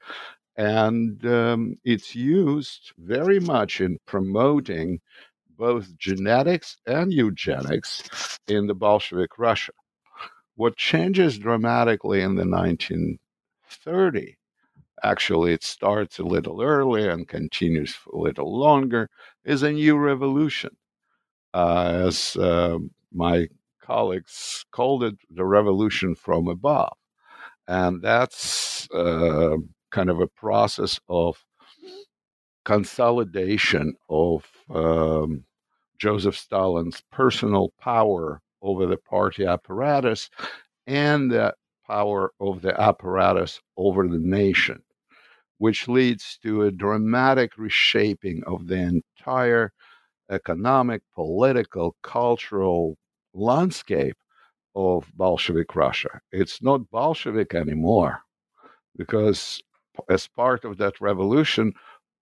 and it's used very much in promoting both genetics and eugenics in the Bolshevik Russia. What changes dramatically in the 1930s, actually it starts a little earlier and continues for a little longer, is a new revolution. As my colleagues called it, the revolution from above. And that's kind of a process of consolidation of Joseph Stalin's personal power over the party apparatus and the power of the apparatus over the nation, which leads to a dramatic reshaping of the entire economic, political, cultural landscape of Bolshevik Russia. It's not Bolshevik anymore, because as part of that revolution,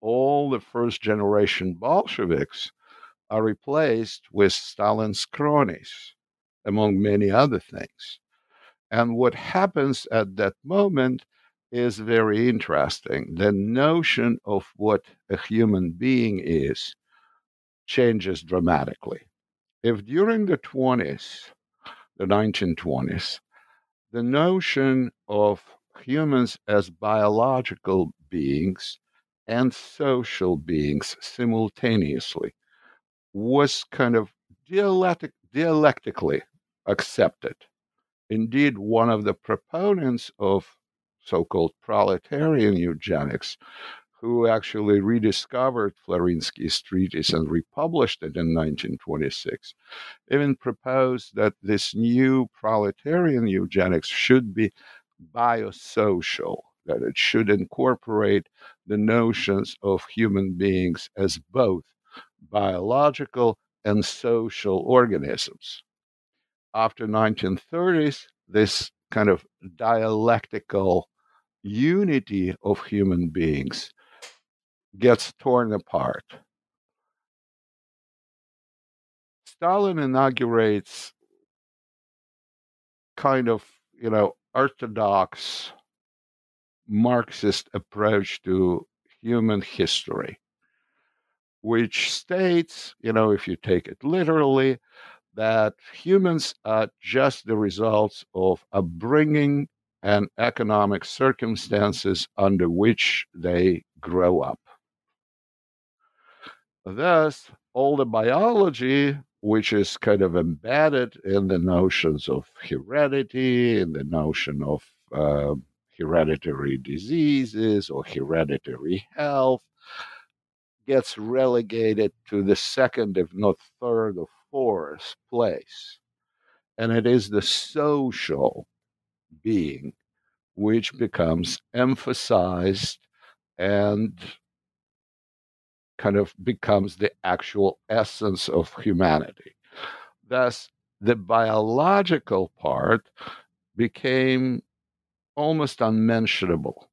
all the first-generation Bolsheviks are replaced with Stalin's cronies, among many other things. And what happens at that moment is very interesting. The notion of what a human being is changes dramatically. If during the 1920s, the notion of humans as biological beings and social beings simultaneously was kind of dialectically accepted. Indeed, one of the proponents of so-called proletarian eugenics, who actually rediscovered Florinsky's treatise and republished it in 1926, even proposed that this new proletarian eugenics should be biosocial, that it should incorporate the notions of human beings as both biological and social organisms. After 1930s, this kind of dialectical unity of human beings gets torn apart. Stalin inaugurates kind of, orthodox Marxist approach to human history, which states, if you take it literally, that humans are just the results of upbringing and economic circumstances under which they grow up. Thus, all the biology, which is kind of embedded in the notions of heredity, in the notion of hereditary diseases or hereditary health, gets relegated to the second, if not third, or fourth place. And it is the social being which becomes emphasized and kind of becomes the actual essence of humanity. Thus, the biological part became almost unmentionable.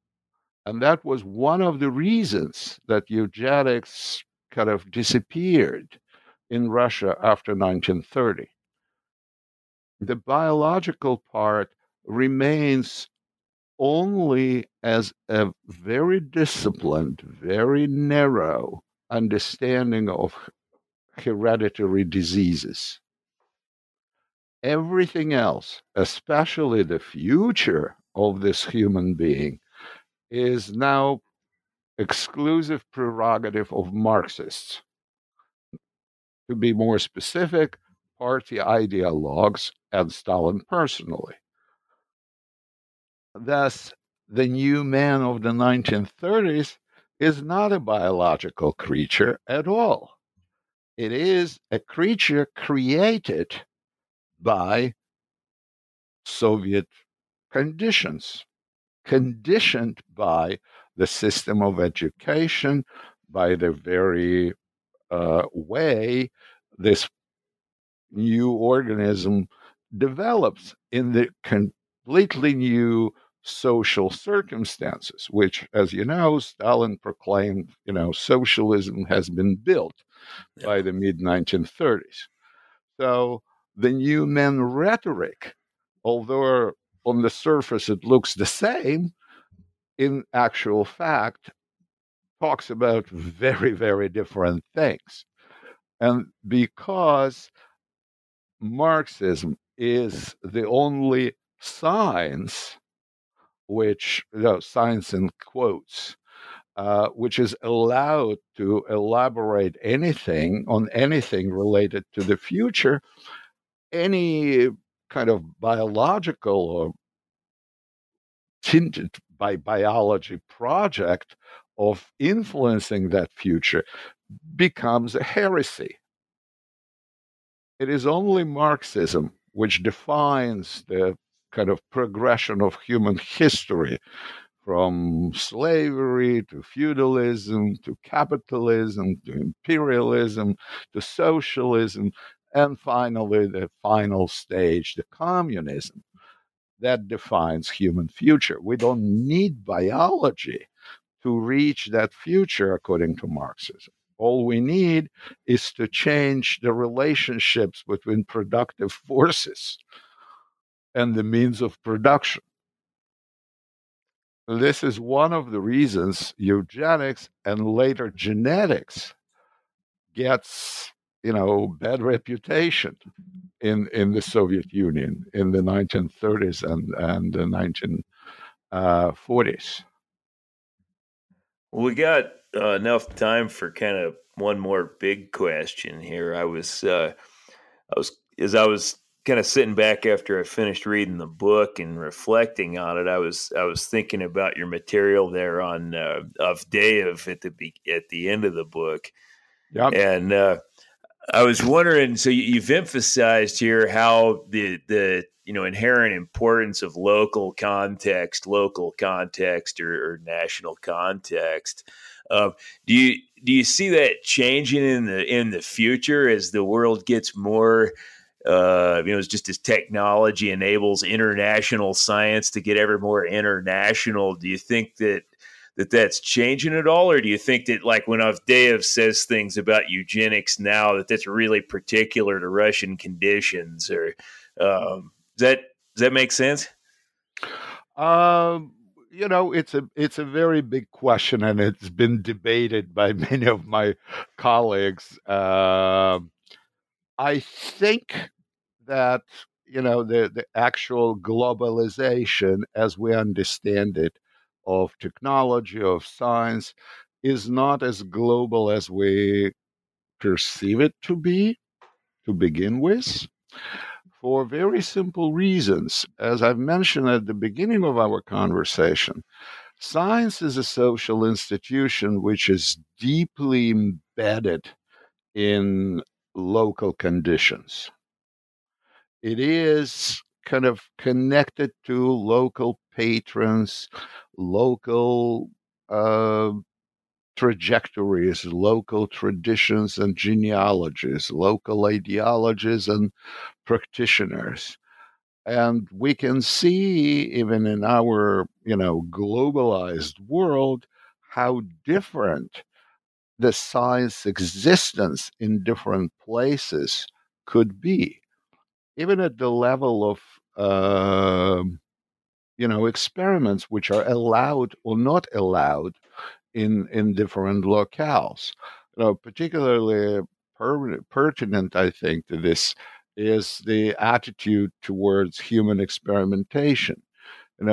And that was one of the reasons that eugenics kind of disappeared in Russia after 1930. The biological part remains only as a very disciplined, very narrow understanding of hereditary diseases. Everything else, especially the future of this human being, is now exclusive prerogative of Marxists. To be more specific, party ideologues and Stalin personally. Thus, the new man of the 1930s is not a biological creature at all. It is a creature created by Soviet conditions, conditioned by the system of education, by the very way this new organism develops in the completely new social circumstances, which, as you know, Stalin proclaimed, socialism has been built by the mid-1930s. So the new man rhetoric, although on the surface it looks the same, in actual fact, talks about very, very different things. And because Marxism is the only science, which, science in quotes, which is allowed to elaborate anything on anything related to the future, any kind of biological or tinted by biology project of influencing that future becomes a heresy. It is only Marxism which defines the kind of progression of human history from slavery to feudalism to capitalism to imperialism to socialism, and finally the final stage, the communism, that defines human future. We don't need biology to reach that future according to Marxism. All we need is to change the relationships between productive forces and the means of production. This is one of the reasons eugenics and later genetics gets, bad reputation in the Soviet Union in the 1930s and the 1940s. We got enough time for kind of one more big question here. I was kind of sitting back after I finished reading the book and reflecting on it. I was thinking about your material there on Avdeyev at the end of the book, yep. And I was wondering. So you've emphasized here how the inherent importance of local context, or national context. Do you see that changing in the future as the world gets more? It's just as technology enables international science to get ever more international. Do you think that that's changing at all? Or do you think that, like when Avdeyev says things about eugenics now, that that's really particular to Russian conditions? Or does that make sense? It's a very big question, and it's been debated by many of my colleagues. I think that, the actual globalization as we understand it of technology, of science, is not as global as we perceive it to be, to begin with, for very simple reasons. As I've mentioned at the beginning of our conversation, science is a social institution which is deeply embedded in local conditions. It is kind of connected to local patrons, local trajectories, local traditions and genealogies, local ideologies and practitioners. And we can see, even in our, globalized world, how different the science existence in different places could be, even at the level of, experiments which are allowed or not allowed in different locales. Particularly pertinent, I think, to this is the attitude towards human experimentation.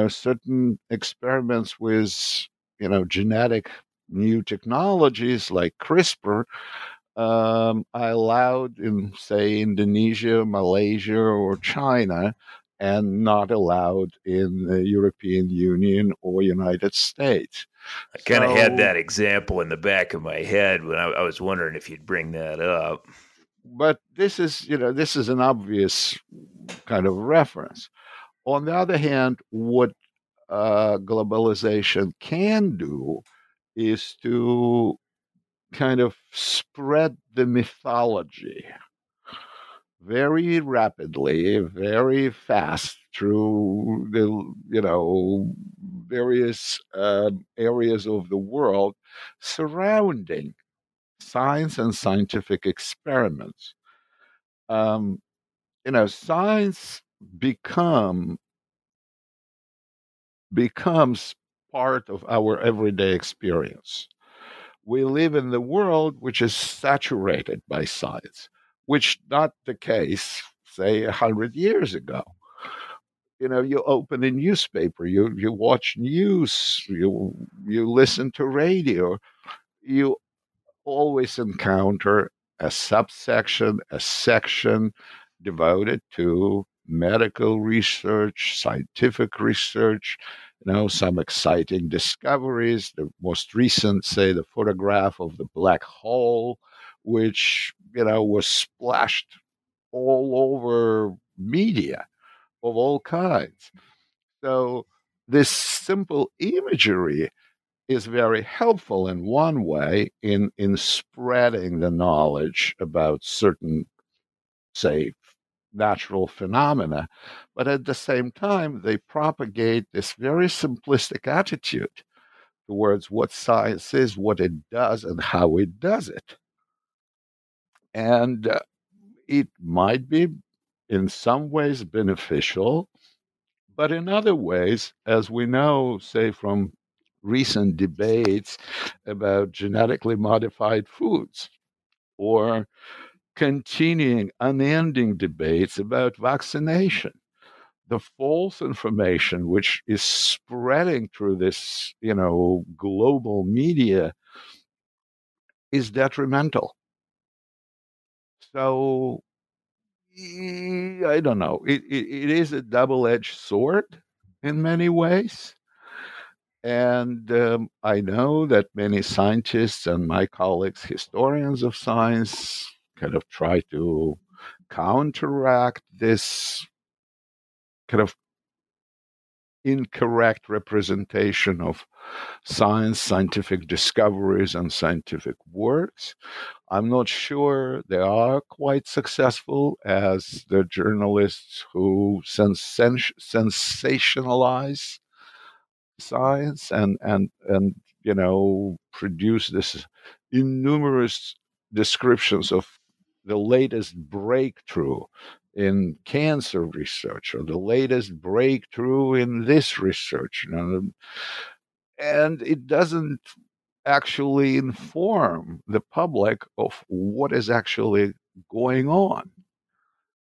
Certain experiments with, genetic new technologies like CRISPR are allowed in, say, Indonesia, Malaysia, or China, and not allowed in the European Union or United States. I kind of had that example in the back of my head when I was wondering if you'd bring that up. But this is an obvious kind of reference. On the other hand, what globalization can do is to kind of spread the mythology very rapidly, very fast through the, various areas of the world surrounding science and scientific experiments. Science becomes part of our everyday experience. We live in the world which is saturated by science, which not the case, say, 100 years ago. You open a newspaper, you watch news, you listen to radio, you always encounter a section devoted to medical research, scientific research, some exciting discoveries. The most recent, say, the photograph of the black hole, which, was splashed all over media of all kinds. So this simple imagery is very helpful in one way in spreading the knowledge about certain, say, natural phenomena. But at the same time, they propagate this very simplistic attitude towards what science is, what it does, and how it does it. And it might be in some ways beneficial, but in other ways, as we know, say, from recent debates about genetically modified foods, or continuing unending debates about vaccination. The false information which is spreading through this, global media is detrimental. So, I don't know. It is a double-edged sword in many ways. And I know that many scientists and my colleagues, historians of science, kind of try to counteract this kind of incorrect representation of science, scientific discoveries, and scientific works. I'm not sure they are quite successful as the journalists who sensationalize science and produce this innumerous descriptions of the latest breakthrough in cancer research or the latest breakthrough in this research, and it doesn't actually inform the public of what is actually going on.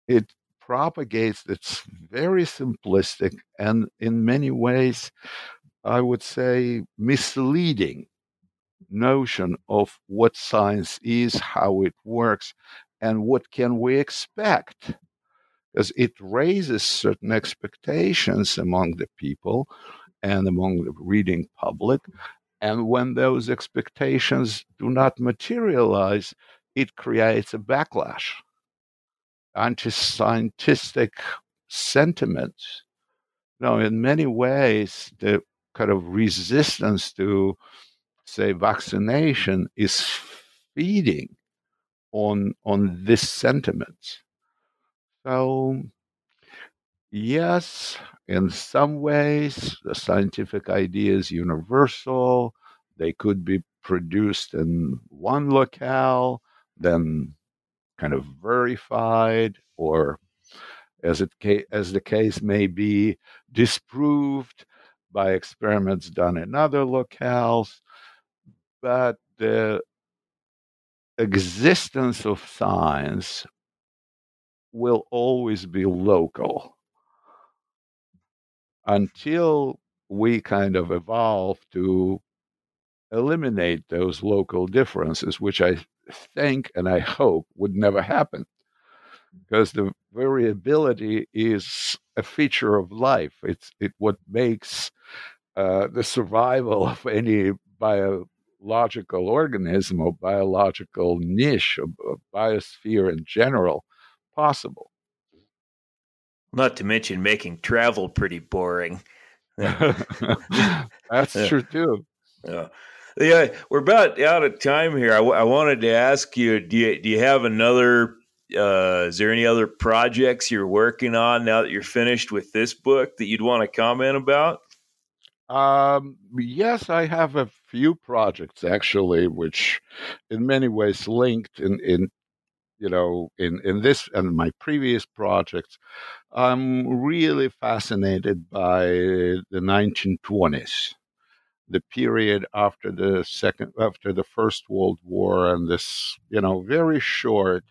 It propagates that's very simplistic and in many ways, I would say, misleading notion of what science is, how it works, and what can we expect. Because it raises certain expectations among the people and among the reading public. And when those expectations do not materialize, it creates a backlash. Anti-scientific sentiments. Now, in many ways, the kind of resistance to say, vaccination is feeding on this sentiment. So, yes, in some ways, the scientific idea is universal. They could be produced in one locale, then kind of verified, or as the case may be, disproved by experiments done in other locales. But the existence of science will always be local until we kind of evolve to eliminate those local differences, which I think and I hope would never happen, because the variability is a feature of life. It's what makes the survival of any biological organism or biological niche or biosphere in general possible. Not to mention making travel pretty boring. That's true too. Yeah, we're about out of time here. I wanted to ask you, do you have another? Is there any other projects you're working on now that you're finished with this book that you'd want to comment about? Yes, I have a few projects actually, which in many ways linked in this and my previous projects. I'm really fascinated by the 1920s. The period after the First World War, and this, very short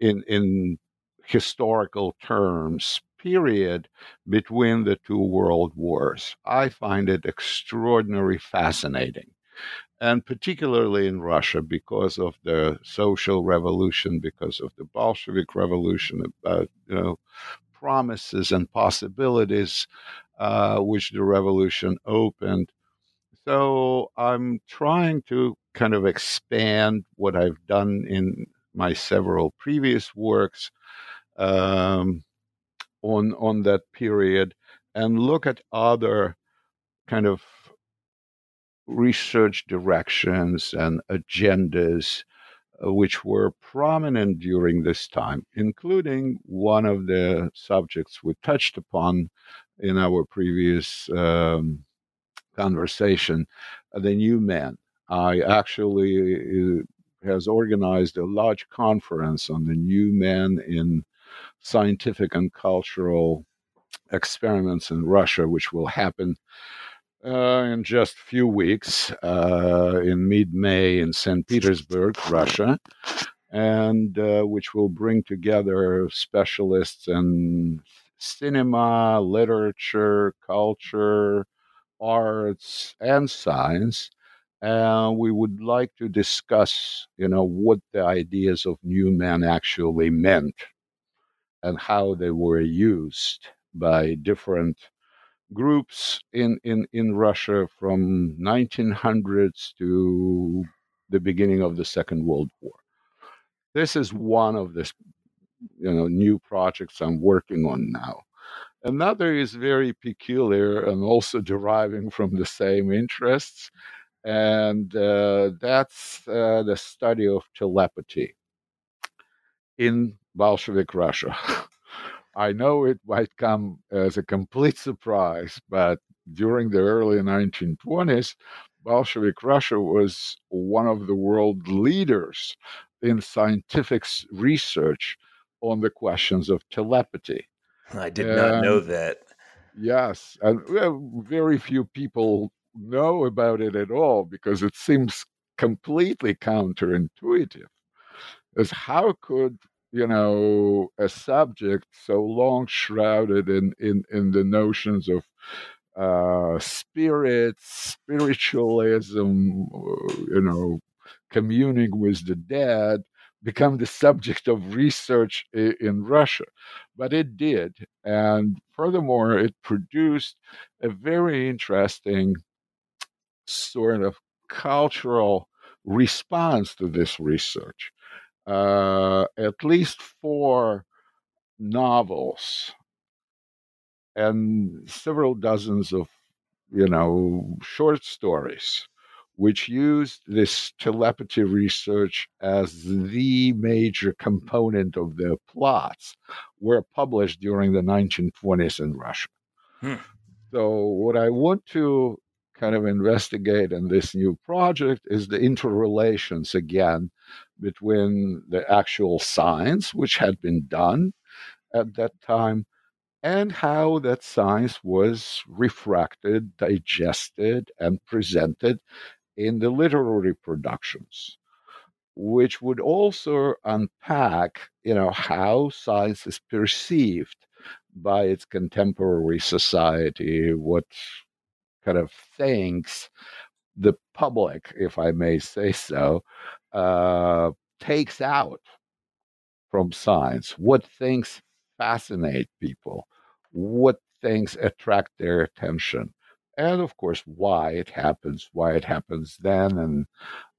in historical terms period between the two world wars. I find it extraordinarily fascinating, and particularly in Russia because of the social revolution, because of the Bolshevik Revolution, about promises and possibilities which the revolution opened. So I'm trying to kind of expand what I've done in my several previous works on that period and look at other kind of research directions and agendas which were prominent during this time, including one of the subjects we touched upon in our previous conversation, the new man. I actually has organized a large conference on the new man in scientific and cultural experiments in Russia, which will happen in just a few weeks in mid-May in St. Petersburg, Russia, and which will bring together specialists in cinema, literature, culture, arts, and science. We would like to discuss, what the ideas of new man actually meant and how they were used by different groups in Russia from 1900s to the beginning of the Second World War. This is one of the new projects I'm working on now. Another is very peculiar and also deriving from the same interests, and that's the study of telepathy in Bolshevik Russia. I know it might come as a complete surprise, but during the early 1920s, Bolshevik Russia was one of the world leaders in scientific research on the questions of telepathy. I did not know that. Yes, and very few people know about it at all because it seems completely counterintuitive. As how could a subject so long shrouded in the notions of spirits, spiritualism, communing with the dead, become the subject of research in Russia? But it did. And furthermore, it produced a very interesting sort of cultural response to this research. At least 4 novels and several dozens of short stories, which used this telepathy research as the major component of their plots, were published during the 1920s in Russia. So what I want to kind of investigate in this new project is the interrelations, again, between the actual science, which had been done at that time, and how that science was refracted, digested, and presented in the literary productions, which would also unpack, how science is perceived by its contemporary society, what kind of things the public, if I may say so, takes out from science, what things fascinate people, what things attract their attention, and of course, why it happens then and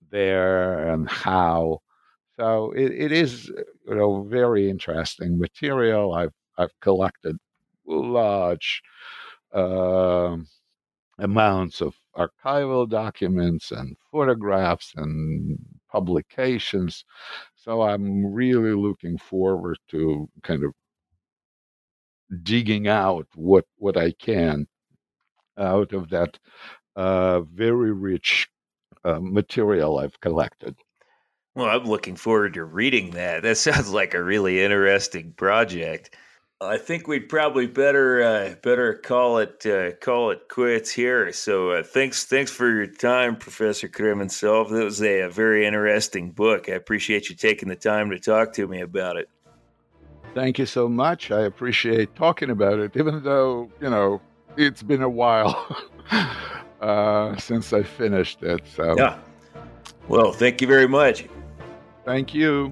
there and how. So it is, very interesting material. I've collected large amounts of archival documents and photographs and publications. So I'm really looking forward to kind of digging out what I can out of that very rich material I've collected. Well, I'm looking forward to reading that. That sounds like a really interesting project. I think we'd probably better call it quits here. So thanks for your time, Professor Krementsov. That was a very interesting book. I appreciate you taking the time to talk to me about it. Thank you so much. I appreciate talking about it, even though, it's been a while since I finished it. So. Yeah. Well, thank you very much. Thank you.